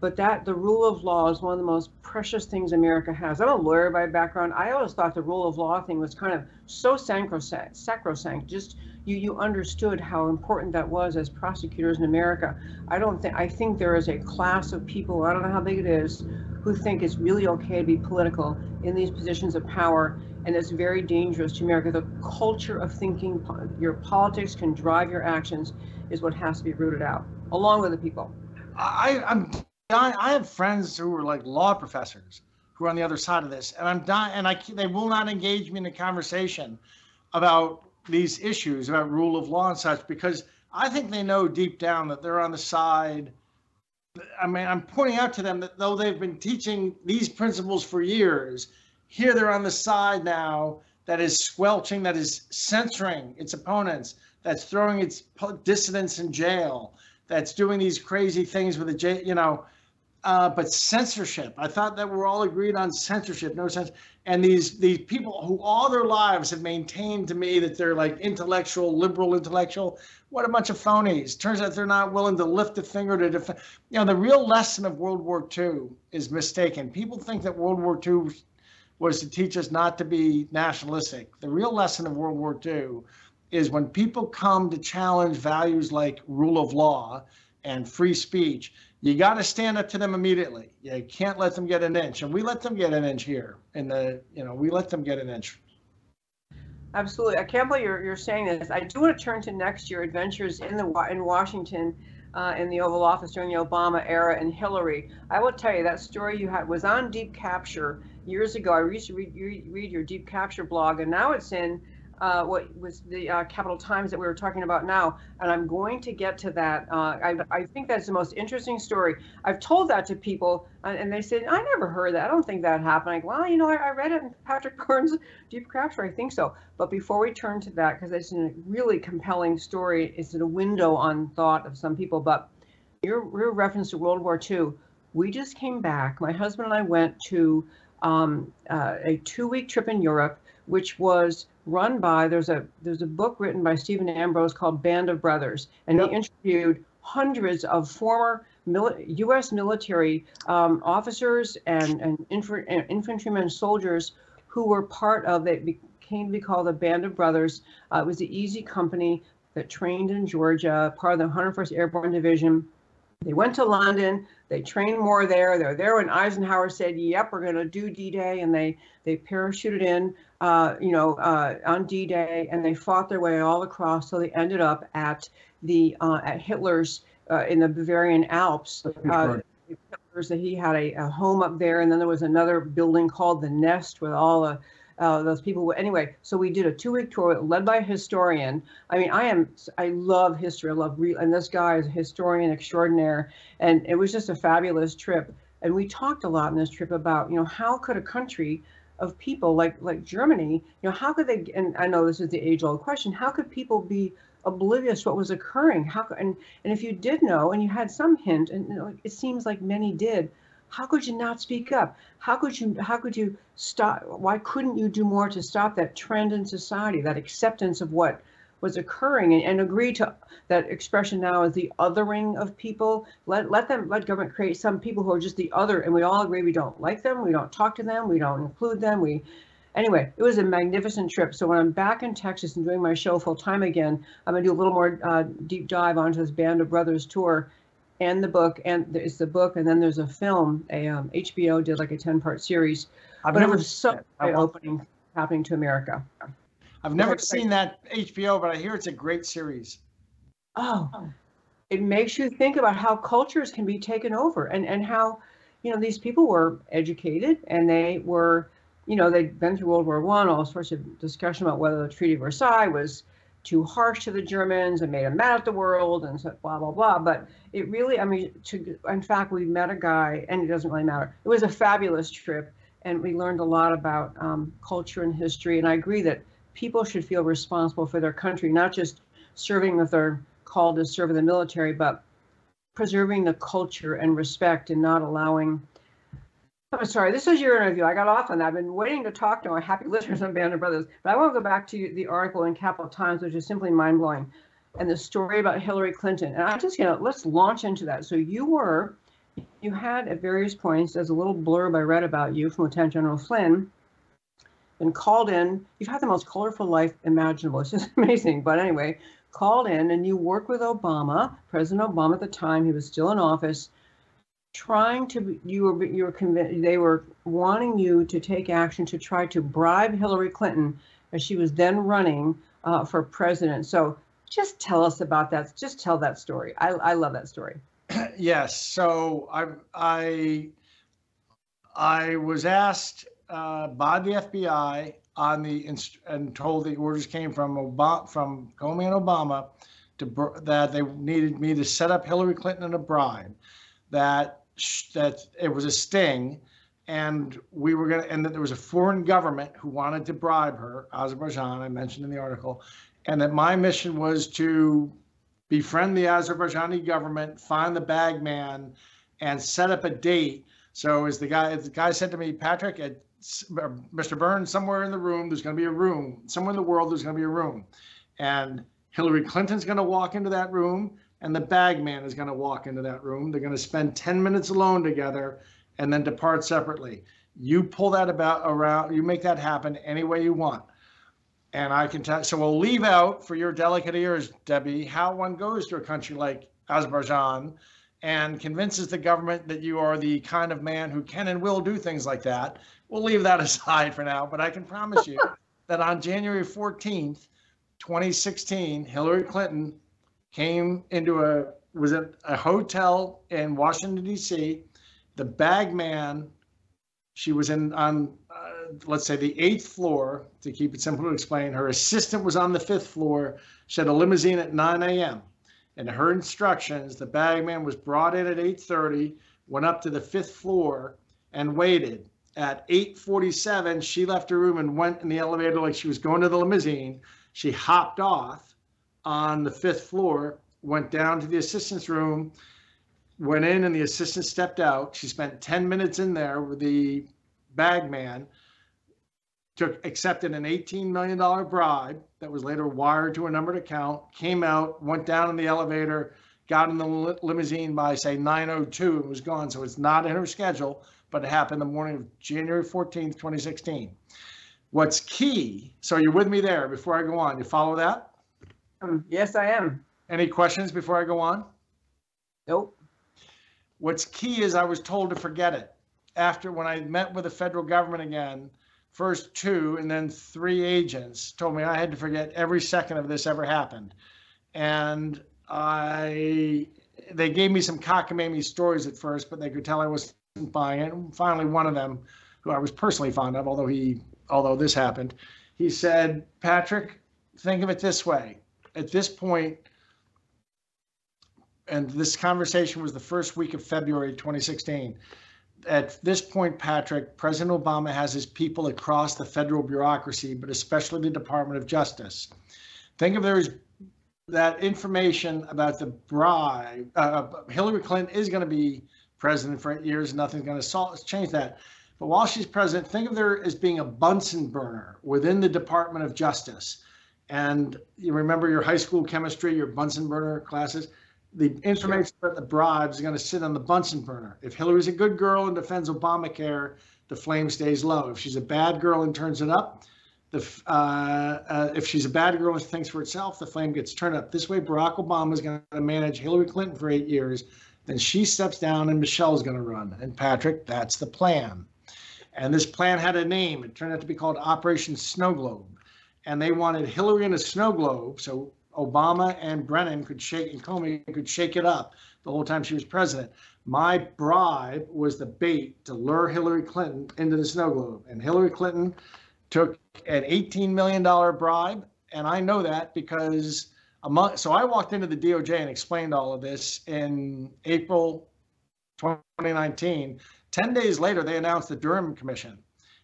But the rule of law is one of the most precious things America has. I'm a lawyer by background. I always thought the rule of law thing was kind of so sacrosanct. Just you understood how important that was as prosecutors in America. I think there is a class of people, I don't know how big it is, who think it's really okay to be political in these positions of power, and it's very dangerous to America. The culture of thinking your politics can drive your actions is what has to be rooted out, along with the people. I have friends who are like law professors who are on the other side of this, and I'm dying, and they will not engage me in a conversation about these issues, about rule of law and such, because I think they know deep down that they're on the side. I mean, I'm pointing out to them that though they've been teaching these principles for years, here they're on the side now that is squelching, that is censoring its opponents, that's throwing its dissidents in jail, that's doing these crazy things with the, but censorship. I thought that we're all agreed on censorship, no sense. And these people who all their lives have maintained to me that they're like liberal intellectual, what a bunch of phonies. Turns out they're not willing to lift a finger to defend. The real lesson of World War II is mistaken. People think that World War II was to teach us not to be nationalistic. The real lesson of World War II is when people come to challenge values like rule of law and free speech, you got to stand up to them immediately. You can't let them get an inch. And we let them get an inch here. And we let them get an inch. Absolutely. I can't believe you're saying this. I do want to turn to next year, adventures in Washington, in the Oval Office during the Obama era and Hillary. I will tell you that story you had was on Deep Capture years ago. I used to read your Deep Capture blog, and now it's in what was the Capital Times that we were talking about now, and I'm going to get to that. I think that's the most interesting story. I've told that to people, and they said, I never heard that. I don't think that happened. Like, well, I read it in Patrick Byrne's Deep Capture. I think so. But before we turn to that, because it's a really compelling story, it's a window on thought of some people, but your reference to World War II, we just came back. My husband and I went to a 2-week trip in Europe, which was run by, there's a book written by Stephen Ambrose called Band of Brothers, and he interviewed hundreds of former U.S. military officers and infantrymen, soldiers who were part of, it came to be called the Band of Brothers. It was the Easy Company that trained in Georgia, part of the 101st Airborne Division. They went to London, they trained more there. They're there when Eisenhower said, yep, we're going to do D-Day, and they parachuted in on D-Day, and they fought their way all across, so they ended up at Hitler's in the Bavarian Alps. Hitler's, that he had a home up there, and then there was another building called The Nest with all the those people. Anyway, so we did a 2-week tour led by a historian. I mean, I love history. I love and this guy is a historian extraordinaire, and it was just a fabulous trip. And we talked a lot in this trip about, how could a country of people like Germany, how could they? And I know this is the age-old question: how could people be oblivious to what was occurring? And if you did know and you had some hint, and it seems like many did, how could you not speak up? How could you stop? Why couldn't you do more to stop that trend in society, that acceptance of what was occurring, and agree to that expression now is the othering of people? Let government create some people who are just the other, and we all agree we don't like them, we don't talk to them, we don't include them. Anyway, it was a magnificent trip. So when I'm back in Texas and doing my show full time again, I'm gonna do a little more deep dive onto this Band of Brothers tour. And the book, and then there's a film. HBO did like a 10-part series, but it was so eye-opening happening to America. I've never seen that HBO, but I hear it's a great series. Oh, it makes you think about how cultures can be taken over, and how, these people were educated, and they were, they'd been through World War I, all sorts of discussion about whether the Treaty of Versailles was too harsh to the Germans and made them mad at the world and said blah, blah, blah. But it really, in fact, we met a guy, and it doesn't really matter. It was a fabulous trip, and we learned a lot about culture and history. And I agree that people should feel responsible for their country, not just serving if they're called to serve in the military, but preserving the culture and respect, and not allowing. I'm sorry, this is your interview. I got off on that. I've been waiting to talk to my happy listeners on Band of Brothers, but I want to go back to the article in Capital Times, which is simply mind-blowing, and the story about Hillary Clinton. And I'm just let's launch into that. So you had at various points, as a little blurb I read about you from Lieutenant General Flynn, been called in. You've had the most colorful life imaginable. It's just amazing. But anyway, called in, and you worked with Obama, President Obama at the time. He was still in office. You were convinced they were wanting you to take action to try to bribe Hillary Clinton as she was then running for president. So just tell us about that. Just tell that story. I love that story. Yes. So I was asked by the FBI and told the orders came from Comey and Obama that they needed me to set up Hillary Clinton in a bribe. That it was a sting, and that there was a foreign government who wanted to bribe her, Azerbaijan, I mentioned in the article, and that my mission was to befriend the Azerbaijani government, find the bag man, and set up a date. So as the guy said to me, Patrick, Mr. Byrne, somewhere in the world, there's going to be a room, and Hillary Clinton's going to walk into that room, and the bag man is going to walk into that room. They're going to spend 10 minutes alone together, and then depart separately. You pull that about around, you make that happen any way you want. And I can tell, so we'll leave out for your delicate ears, Debbie, how one goes to a country like Azerbaijan and convinces the government that you are the kind of man who can and will do things like that. We'll leave that aside for now, but I can promise you that on January 14th, 2016, Hillary Clinton came into a hotel in Washington, D.C. The bag man, she was let's say the 8th floor, to keep it simple to explain. Her assistant was on the 5th floor. She had a limousine at 9 a.m. And her instructions, the bag man was brought in at 8:30, went up to the 5th floor and waited. At 8:47, she left her room and went in the elevator like she was going to the limousine. She hopped off on the 5th floor, went down to the assistant's room, went in, and the assistant stepped out. She spent 10 minutes in there with the bag man, accepted an $18 million bribe that was later wired to a numbered account, came out, went down in the elevator, got in the limousine by, say, 9:02 and was gone. So it's not in her schedule, but it happened the morning of January 14th, 2016. What's key, so you're with me there before I go on, you follow that? Yes, I am. Any questions before I go on? Nope. What's key is I was told to forget it. After, when I met with the federal government again, first 2 and then 3 agents told me I had to forget every second of this ever happened. And they gave me some cockamamie stories at first, but they could tell I wasn't buying it. And finally, one of them, who I was personally fond of, although this happened, he said, Patrick, think of it this way. At this point, and this conversation was the first week of February 2016, at this point, Patrick, President Obama has his people across the federal bureaucracy, but especially the Department of Justice. Think of that information about the bribe. Hillary Clinton is going to be president for 8 years, and nothing's going to change that. But while she's president, think of there as being a Bunsen burner within the Department of Justice. And you remember your high school chemistry, your Bunsen burner classes? The information about the bribes is going to sit on the Bunsen burner. If Hillary's a good girl and defends Obamacare, the flame stays low. If she's a bad girl and turns it up, if she's a bad girl and thinks for itself, the flame gets turned up. This way, Barack Obama is going to manage Hillary Clinton for 8 years. Then she steps down and Michelle's going to run. And Patrick, that's the plan. And this plan had a name. It turned out to be called Operation Snow Globe. And they wanted Hillary in a snow globe so Obama and Brennan could shake, and Comey could shake it up the whole time she was president. My bribe was the bait to lure Hillary Clinton into the snow globe. And Hillary Clinton took an $18 million bribe. And I know that because so I walked into the DOJ and explained all of this in April 2019. 10 days later, they announced the Durham Commission.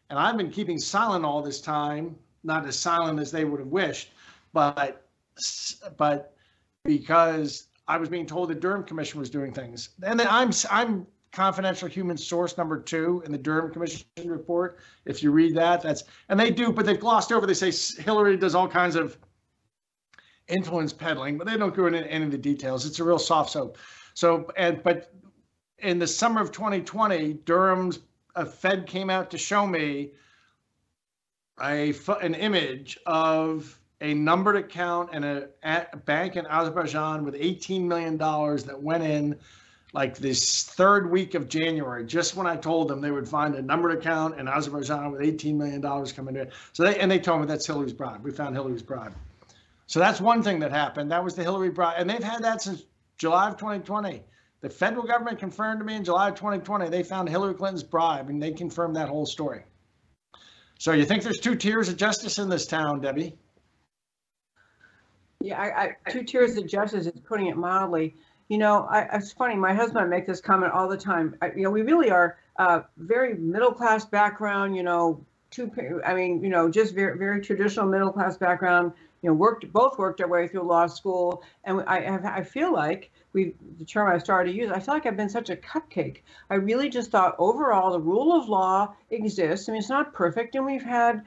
And I've been keeping silent all this time, not as silent as they would have wished, but because I was being told the Durham Commission was doing things. And then I'm confidential human source number 2 in the Durham Commission report. If you read that, and they do, but they've glossed over. They say Hillary does all kinds of influence peddling, but they don't go into any of the details. It's a real soft soap. But in the summer of 2020, Durham's Fed came out to show me an image of a numbered account and a bank in Azerbaijan with $18 million that went in like this third week of January, just when I told them they would find a numbered account in Azerbaijan with $18 million coming in. So they told me that's Hillary's bribe. We found Hillary's bribe. So that's one thing that happened. That was the Hillary bribe. And they've had that since July of 2020. The federal government confirmed to me in July of 2020, they found Hillary Clinton's bribe and they confirmed that whole story. So you think there's 2 tiers of justice in this town, Debbie? Yeah, 2 tiers of justice is putting it mildly. You know, it's funny, my husband makes this comment all the time. We really are very middle-class background, just very, very traditional middle-class background, both worked our way through law school. And I feel like, the term I started to use, I feel like I've been such a cupcake. I really just thought overall the rule of law exists. I mean, it's not perfect. And we've had,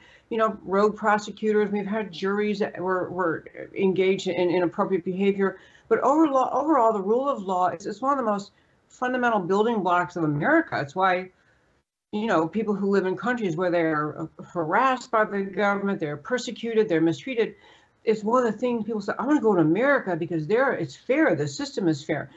rogue prosecutors, we've had juries that were engaged in inappropriate behavior. But overall, the rule of law is one of the most fundamental building blocks of America. It's why, you know, people who live in countries where they're harassed by the government, they're persecuted, they're mistreated. It's one of the things people say, I want to go to America because there it's fair. The system is fair.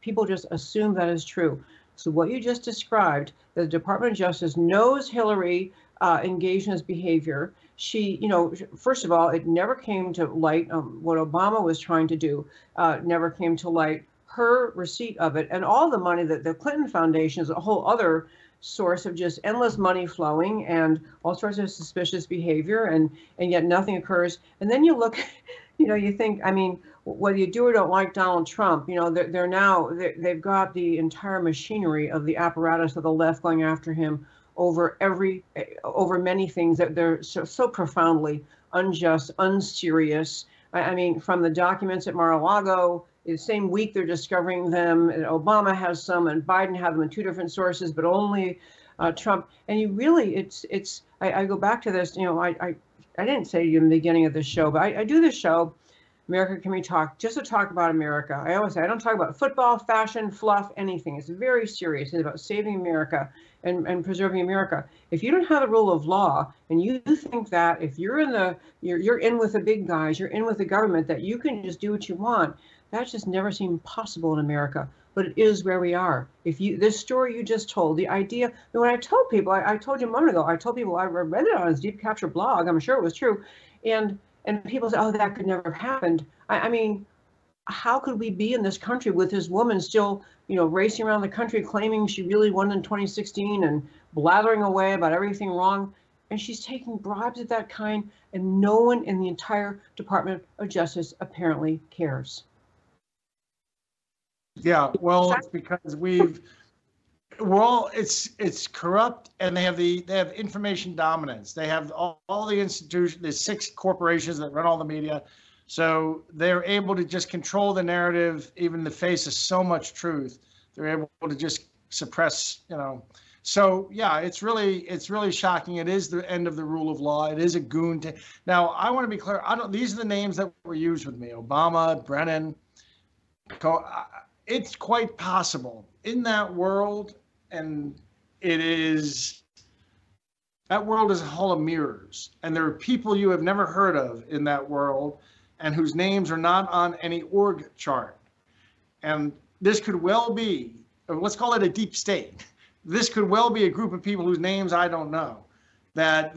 People just assume that is true. So what you just described, the Department of Justice knows Hillary engaged in this behavior. She, you know, first of all, it never came to light what Obama was trying to do, never came to light her receipt of it, and all the money that the Clinton Foundation is a whole other source of just endless money flowing and all sorts of suspicious behavior, and yet nothing occurs. And then you look, you know, you think, I mean, whether you do or don't like Donald Trump, you know, they've got the entire machinery of the apparatus of the left going after him over many things that they're so profoundly unjust, unserious. I mean, from the documents at Mar-a-Lago, the same week they're discovering them, and Obama has some, and Biden had them in two different sources, but only Trump. And you really, I go back to this, you know, I didn't say to you in the beginning of this show, but I do this show, America Can We Talk, just to talk about America. I always say, I don't talk about football, fashion, fluff, anything. It's very serious. It's about saving America and preserving America. If you don't have the rule of law, and you think that if you're in with the big guys, you're in with the government, that you can just do what you want, that just never seemed possible in America, but it is where we are. If you, this story you just told, the idea, when I told people, I told you a moment ago, I told people I read it on his Deep Capture blog, I'm sure it was true, and people said, oh, that could never have happened. I mean, how could we be in this country with this woman still, you know, racing around the country claiming she really won in 2016 and blathering away about everything wrong? And she's taking bribes of that kind, and no one in the entire Department of Justice apparently cares. Yeah, well, it's because it's corrupt, and they have information dominance. They have all the institutions, the 6 corporations that run all the media. So they're able to just control the narrative, even in the face of so much truth. They're able to just suppress, you know. So yeah, it's really shocking. It is the end of the rule of law. It is a goon. Now I want to be clear. These are the names that were used with me: Obama, Brennan. It's quite possible in that world, and that world is a hall of mirrors, and there are people you have never heard of in that world and whose names are not on any org chart. And this could well be, let's call it a deep state. This could well be a group of people whose names I don't know that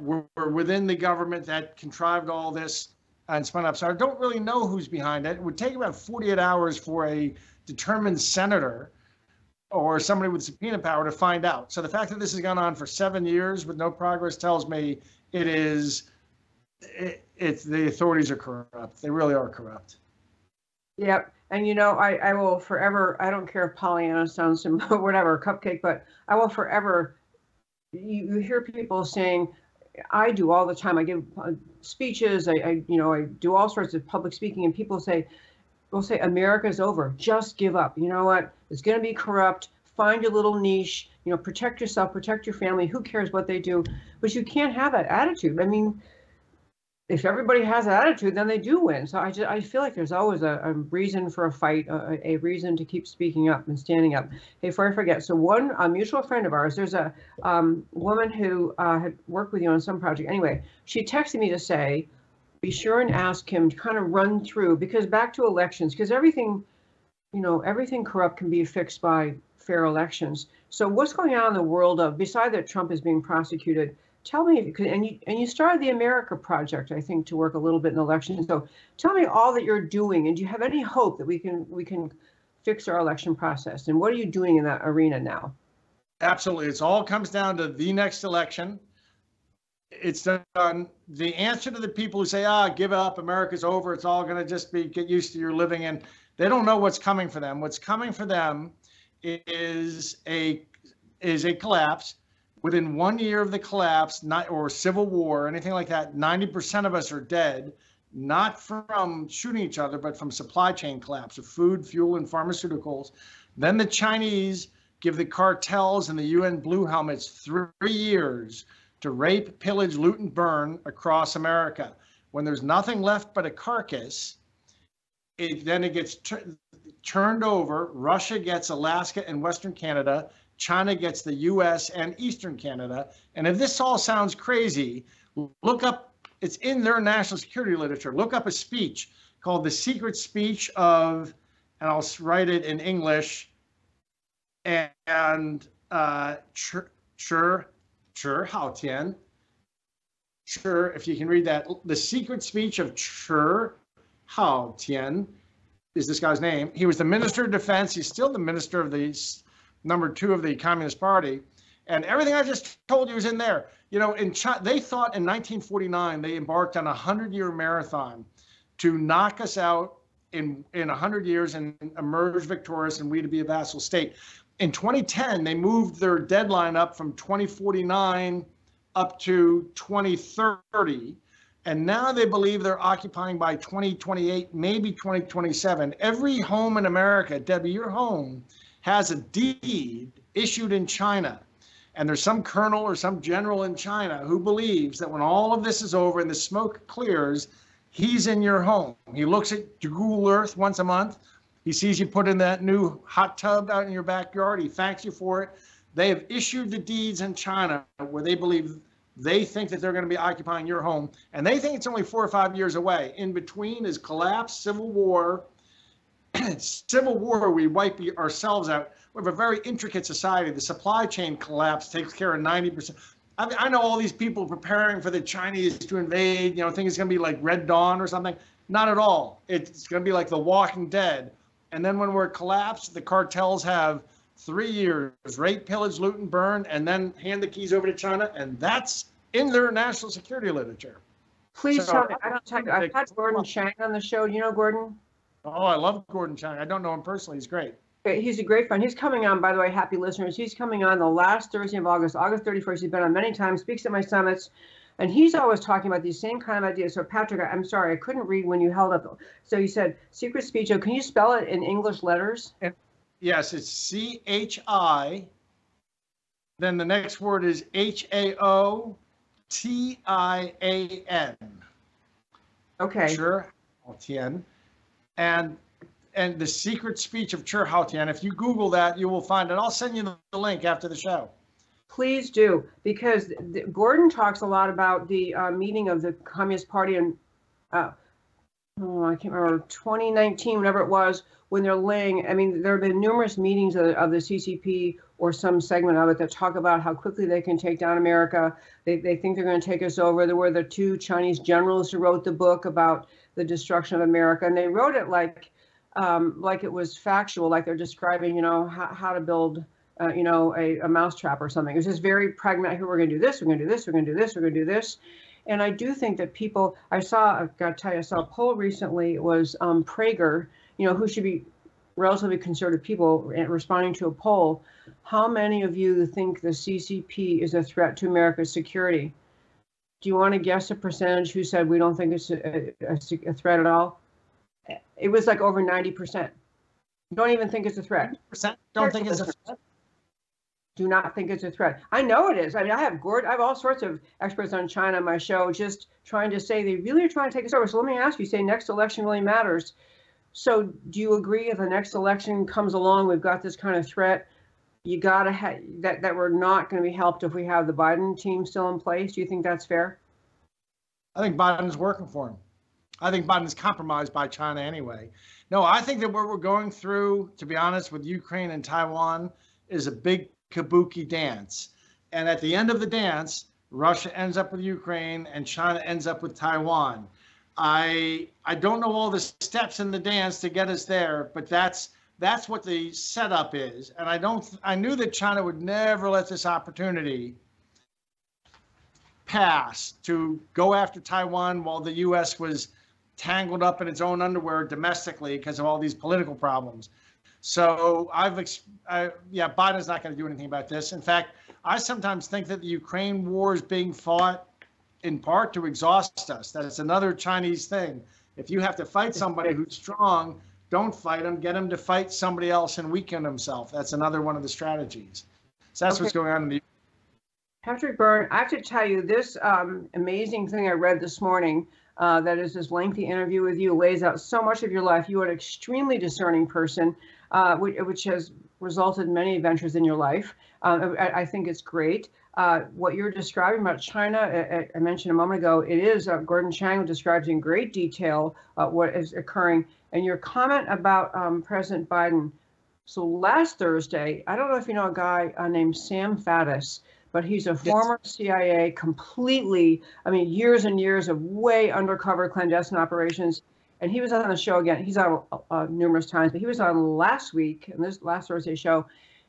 were within the government that contrived all this and spun up. So I don't really know who's behind it. It would take about 48 hours for a determined senator or somebody with subpoena power to find out. So the fact that this has gone on for 7 years with no progress tells me it's the authorities are corrupt. They really are corrupt. Yep. And you know, I will forever, I don't care if Pollyanna sounds some whatever, cupcake, but I will forever, you hear people saying, I do all the time. I give speeches. I do all sorts of public speaking, and people will say, America's over. Just give up. You know what? It's going to be corrupt. Find your little niche. You know, protect yourself, protect your family. Who cares what they do? But you can't have that attitude. I mean, if everybody has that attitude, then they do win. So I feel like there's always a reason for a fight, a reason to keep speaking up and standing up. Hey, before I forget, so a mutual friend of ours, there's a woman who had worked with you on some project. Anyway, she texted me to say, be sure and ask him to kind of run through, because back to elections, because everything, you know, everything corrupt can be fixed by fair elections. So what's going on in the world of, beside that Trump is being prosecuted, tell me, and you started the America Project, I think, to work a little bit in the election. So tell me all that you're doing, and do you have any hope that we can fix our election process? And what are you doing in that arena now? Absolutely. It all comes down to the next election. It's done. The answer to the people who say, give up, America's over, it's all going to just be get used to your living in. They don't know what's coming for them. What's coming for them is a collapse. Within 1 year of the collapse, or civil war, anything like that, 90% of us are dead, not from shooting each other, but from supply chain collapse of food, fuel, and pharmaceuticals. Then the Chinese give the cartels and the UN Blue Helmets 3 years to rape, pillage, loot, and burn across America. When there's nothing left but a carcass, then it gets turned over. Russia gets Alaska and Western Canada. China gets the U.S. and Eastern Canada. And if this all sounds crazy, look up, it's in their national security literature. Look up a speech called The Secret Speech of, and I'll write it in English, and Chi Haotian. If you can read that, The Secret Speech of Chi Haotian is this guy's name. He was the Minister of Defense. He's still the Minister of the number two of the Communist Party. And everything I just told you is in there. You know, in China, they thought in 1949, they embarked on a 100-year marathon to knock us out in 100 years and emerge victorious and we to be a vassal state. In 2010, they moved their deadline up from 2049 up to 2030. And now they believe they're occupying by 2028, maybe 2027. Every home in America, Debbie, your home, has a deed issued in China. And there's some colonel or some general in China who believes that when all of this is over and the smoke clears, he's in your home. He looks at Google Earth once a month. He sees you put in that new hot tub out in your backyard. He thanks you for it. They have issued the deeds in China where they believe they think that they're going to be occupying your home. And they think it's only 4 or 5 years away. In between is collapse, civil war. Civil war, we wipe ourselves out. We have a very intricate society. The supply chain collapse takes care of 90%. I mean, I know all these people preparing for the Chinese to invade, you know, think it's going to be like Red Dawn or something. Not at all. It's going to be like The Walking Dead. And then when we're collapsed, the cartels have 3 years, rape, pillage, loot, and burn, and then hand the keys over to China. And that's in their national security literature. Please tell me. I've had Gordon Chang on the show. You know Gordon? Oh, I love Gordon Chang. I don't know him personally. He's great. He's a great friend. He's coming on, by the way, happy listeners. He's coming on the last Thursday of August, August 31st. He's been on many times, speaks at my summits, and he's always talking about these same kind of ideas. So, Patrick, I'm sorry, I couldn't read when you held up. So you said secret speech. Oh, can you spell it in English letters? Yes, it's C-H-I. Then the next word is H-A-O-T-I-A-N. Okay. Sure. Haotian. And The Secret Speech of Chi Haotian. If you Google that, you will find it. I'll send you the link after the show. Please do, because Gordon talks a lot about the meeting of the Communist Party in, I can't remember, 2019, whenever it was, when they're laying, I mean, there have been numerous meetings of the CCP or some segment of it that talk about how quickly they can take down America. They think they're going to take us over. There were the two Chinese generals who wrote the book about the destruction of America, and they wrote it like it was factual, like they're describing, you know, how to build, you know, a mousetrap or something. It was just very pragmatic. We're going to do this, we're going to do this, we're going to do this, we're going to do this. And I do think that people, I've got to tell you, I saw a poll recently. It was Prager, you know, who should be relatively conservative people responding to a poll. How many of you think the CCP is a threat to America's security? Do you want to guess a percentage who said we don't think it's a threat at all? It was like over 90%. Don't even think it's a threat. 90% don't think it's a threat. Do not think it's a threat. I know it is. I mean, I have all sorts of experts on China on my show just trying to say they really are trying to take us over. So let me ask you, say next election really matters. So do you agree if the next election comes along, we've got this kind of threat? You got to have that we're not going to be helped if we have the Biden team still in place. Do you think that's fair? I think Biden's working for him. I think Biden's compromised by China anyway. No, I think that what we're going through, to be honest, with Ukraine and Taiwan is a big kabuki dance. And at the end of the dance, Russia ends up with Ukraine and China ends up with Taiwan. I don't know all the steps in the dance to get us there, but that's what the setup is. And I knew that China would never let this opportunity pass to go after Taiwan while the U.S. was tangled up in its own underwear domestically because of all these political problems. So Biden's not going to do anything about this. In fact, I sometimes think that the Ukraine war is being fought in part to exhaust us. That's another Chinese thing. If you have to fight somebody who's strong, don't fight him, get him to fight somebody else and weaken himself. That's another one of the strategies. So that's what's going on in the Patrick Byrne, I have to tell you this amazing thing I read this morning that is this lengthy interview with you, lays out so much of your life. You are an extremely discerning person, which has resulted in many adventures in your life. I think it's great. What you're describing about China, I mentioned a moment ago, it is Gordon Chang describes in great detail what is occurring. And your comment about President Biden. So last Thursday, I don't know if you know a guy named Sam Faddis, but he's a former CIA, completely, I mean, years and years of way undercover clandestine operations. And he was on the show again. He's on numerous times, but he was on last week, and this last Thursday show.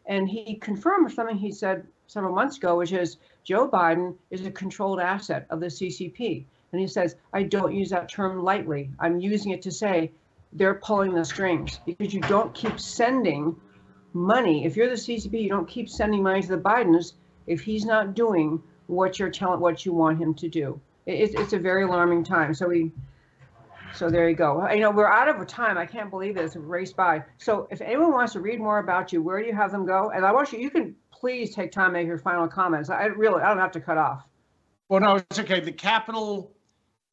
And he confirmed something he said several months ago, which is Joe Biden is a controlled asset of the CCP. And he says, I don't use that term lightly. I'm using it to say they're pulling the strings, because you don't keep sending money. If you're the CCP, you don't keep sending money to the Bidens if he's not doing what you're telling, what you want him to do. It's a very alarming time. So there you go. You know, we're out of time. I can't believe this. We've raced by. So if anyone wants to read more about you, where do you have them go? And I want you can please take time to make your final comments. I don't have to cut off. Well, no, it's okay. The Capital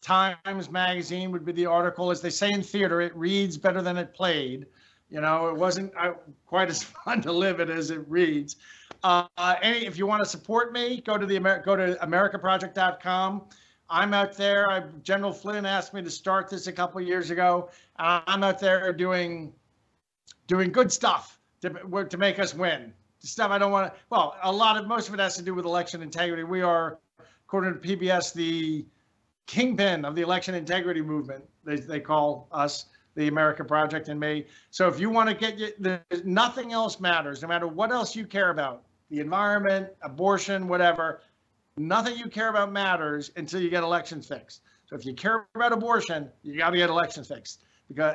Times magazine would be the article. As they say in theater, it reads better than it played. You know, it wasn't quite as fun to live it as it reads. If you want to support me, go to AmericaProject.com. I'm out there. General Flynn asked me to start this a couple of years ago. I'm out there doing good stuff to make us win. Stuff I don't want to. Well, most of it has to do with election integrity. We are, according to PBS, the kingpin of the election integrity movement. They call us the America Project and me. So if you want to nothing else matters, no matter what else you care about, the environment, abortion, whatever. Nothing you care about matters until you get elections fixed. So if you care about abortion, you got to get elections fixed.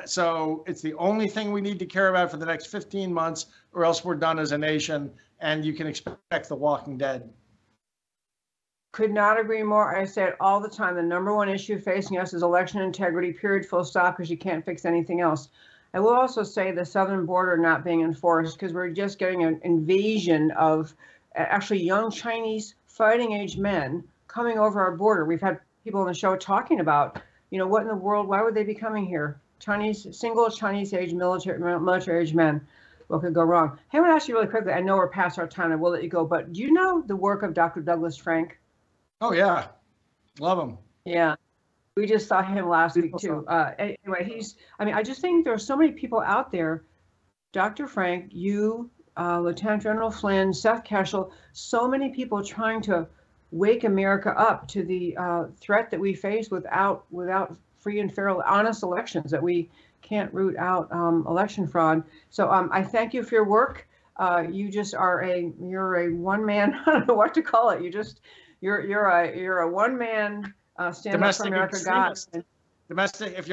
So it's the only thing we need to care about for the next 15 months, or else we're done as a nation, and you can expect The Walking Dead. Could not agree more. I say it all the time. The number one issue facing us is election integrity, period, full stop, because you can't fix anything else. I will also say the southern border not being enforced, because we're just getting an invasion of actually young Chinese fighting age men coming over our border. We've had people on the show talking about, you know, what in the world, why would they be coming here? Chinese age military age men. What could go wrong? Hey, I want to ask you really quickly. I know we're past our time. I will let you go, but do you know the work of Dr. Douglas Frank? Oh yeah, love him. Yeah, we just saw him last week too. Anyway, I just think there are so many people out there. Dr. Frank, you. Lieutenant General Flynn, Seth Cashel, so many people trying to wake America up to the threat that we face without free and fair, honest elections, that we can't root out election fraud. So I thank you for your work. You just are you're a one man. I don't know what to call it. You're a one man stand up for America guy. Domestic,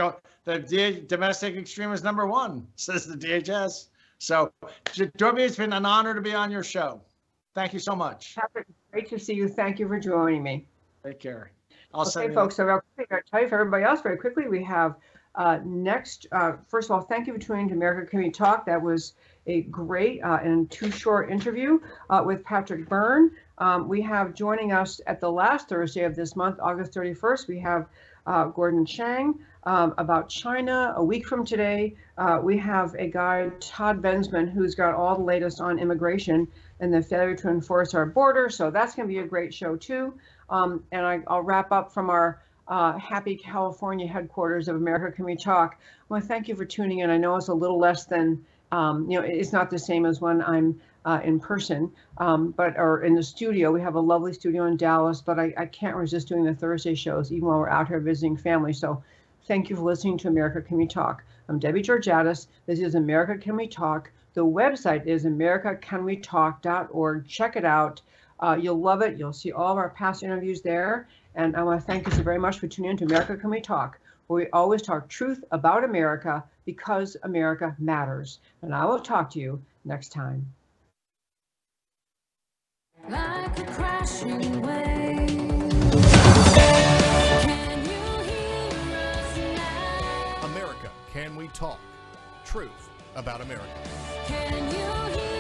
domestic extremist number one, says the DHS. So, Dorby, it's been an honor to be on your show. Thank you so much. Patrick, great to see you. Thank you for joining me. Take care. Okay, folks, so I'll tell you for everybody else very quickly, we have first of all, thank you for tuning to America Can We Talk. That was a great and too short interview with Patrick Byrne. We have joining us at the last Thursday of this month, August 31st, we have Gordon Chang about China. A week from today, we have a guy, Todd Benzman, who's got all the latest on immigration and the failure to enforce our border. So that's going to be a great show too. And I'll wrap up from our happy California headquarters of America Can We Talk. I want to thank you for tuning in. I know it's a little less than, it's not the same as when I'm in person, or in the studio. We have a lovely studio in Dallas, but I can't resist doing the Thursday shows, even while we're out here visiting family. So thank you for listening to America Can We Talk. I'm Debbie Georgatos. This is America Can We Talk. The website is AmericaCanWeTalk.org. Check it out. You'll love it. You'll see all of our past interviews there. And I want to thank you so very much for tuning in to America Can We Talk, where we always talk truth about America, because America matters. And I will talk to you next time. Like a crashing wave. Can you hear us now? America, Can We Talk? Truth about America. Can you hear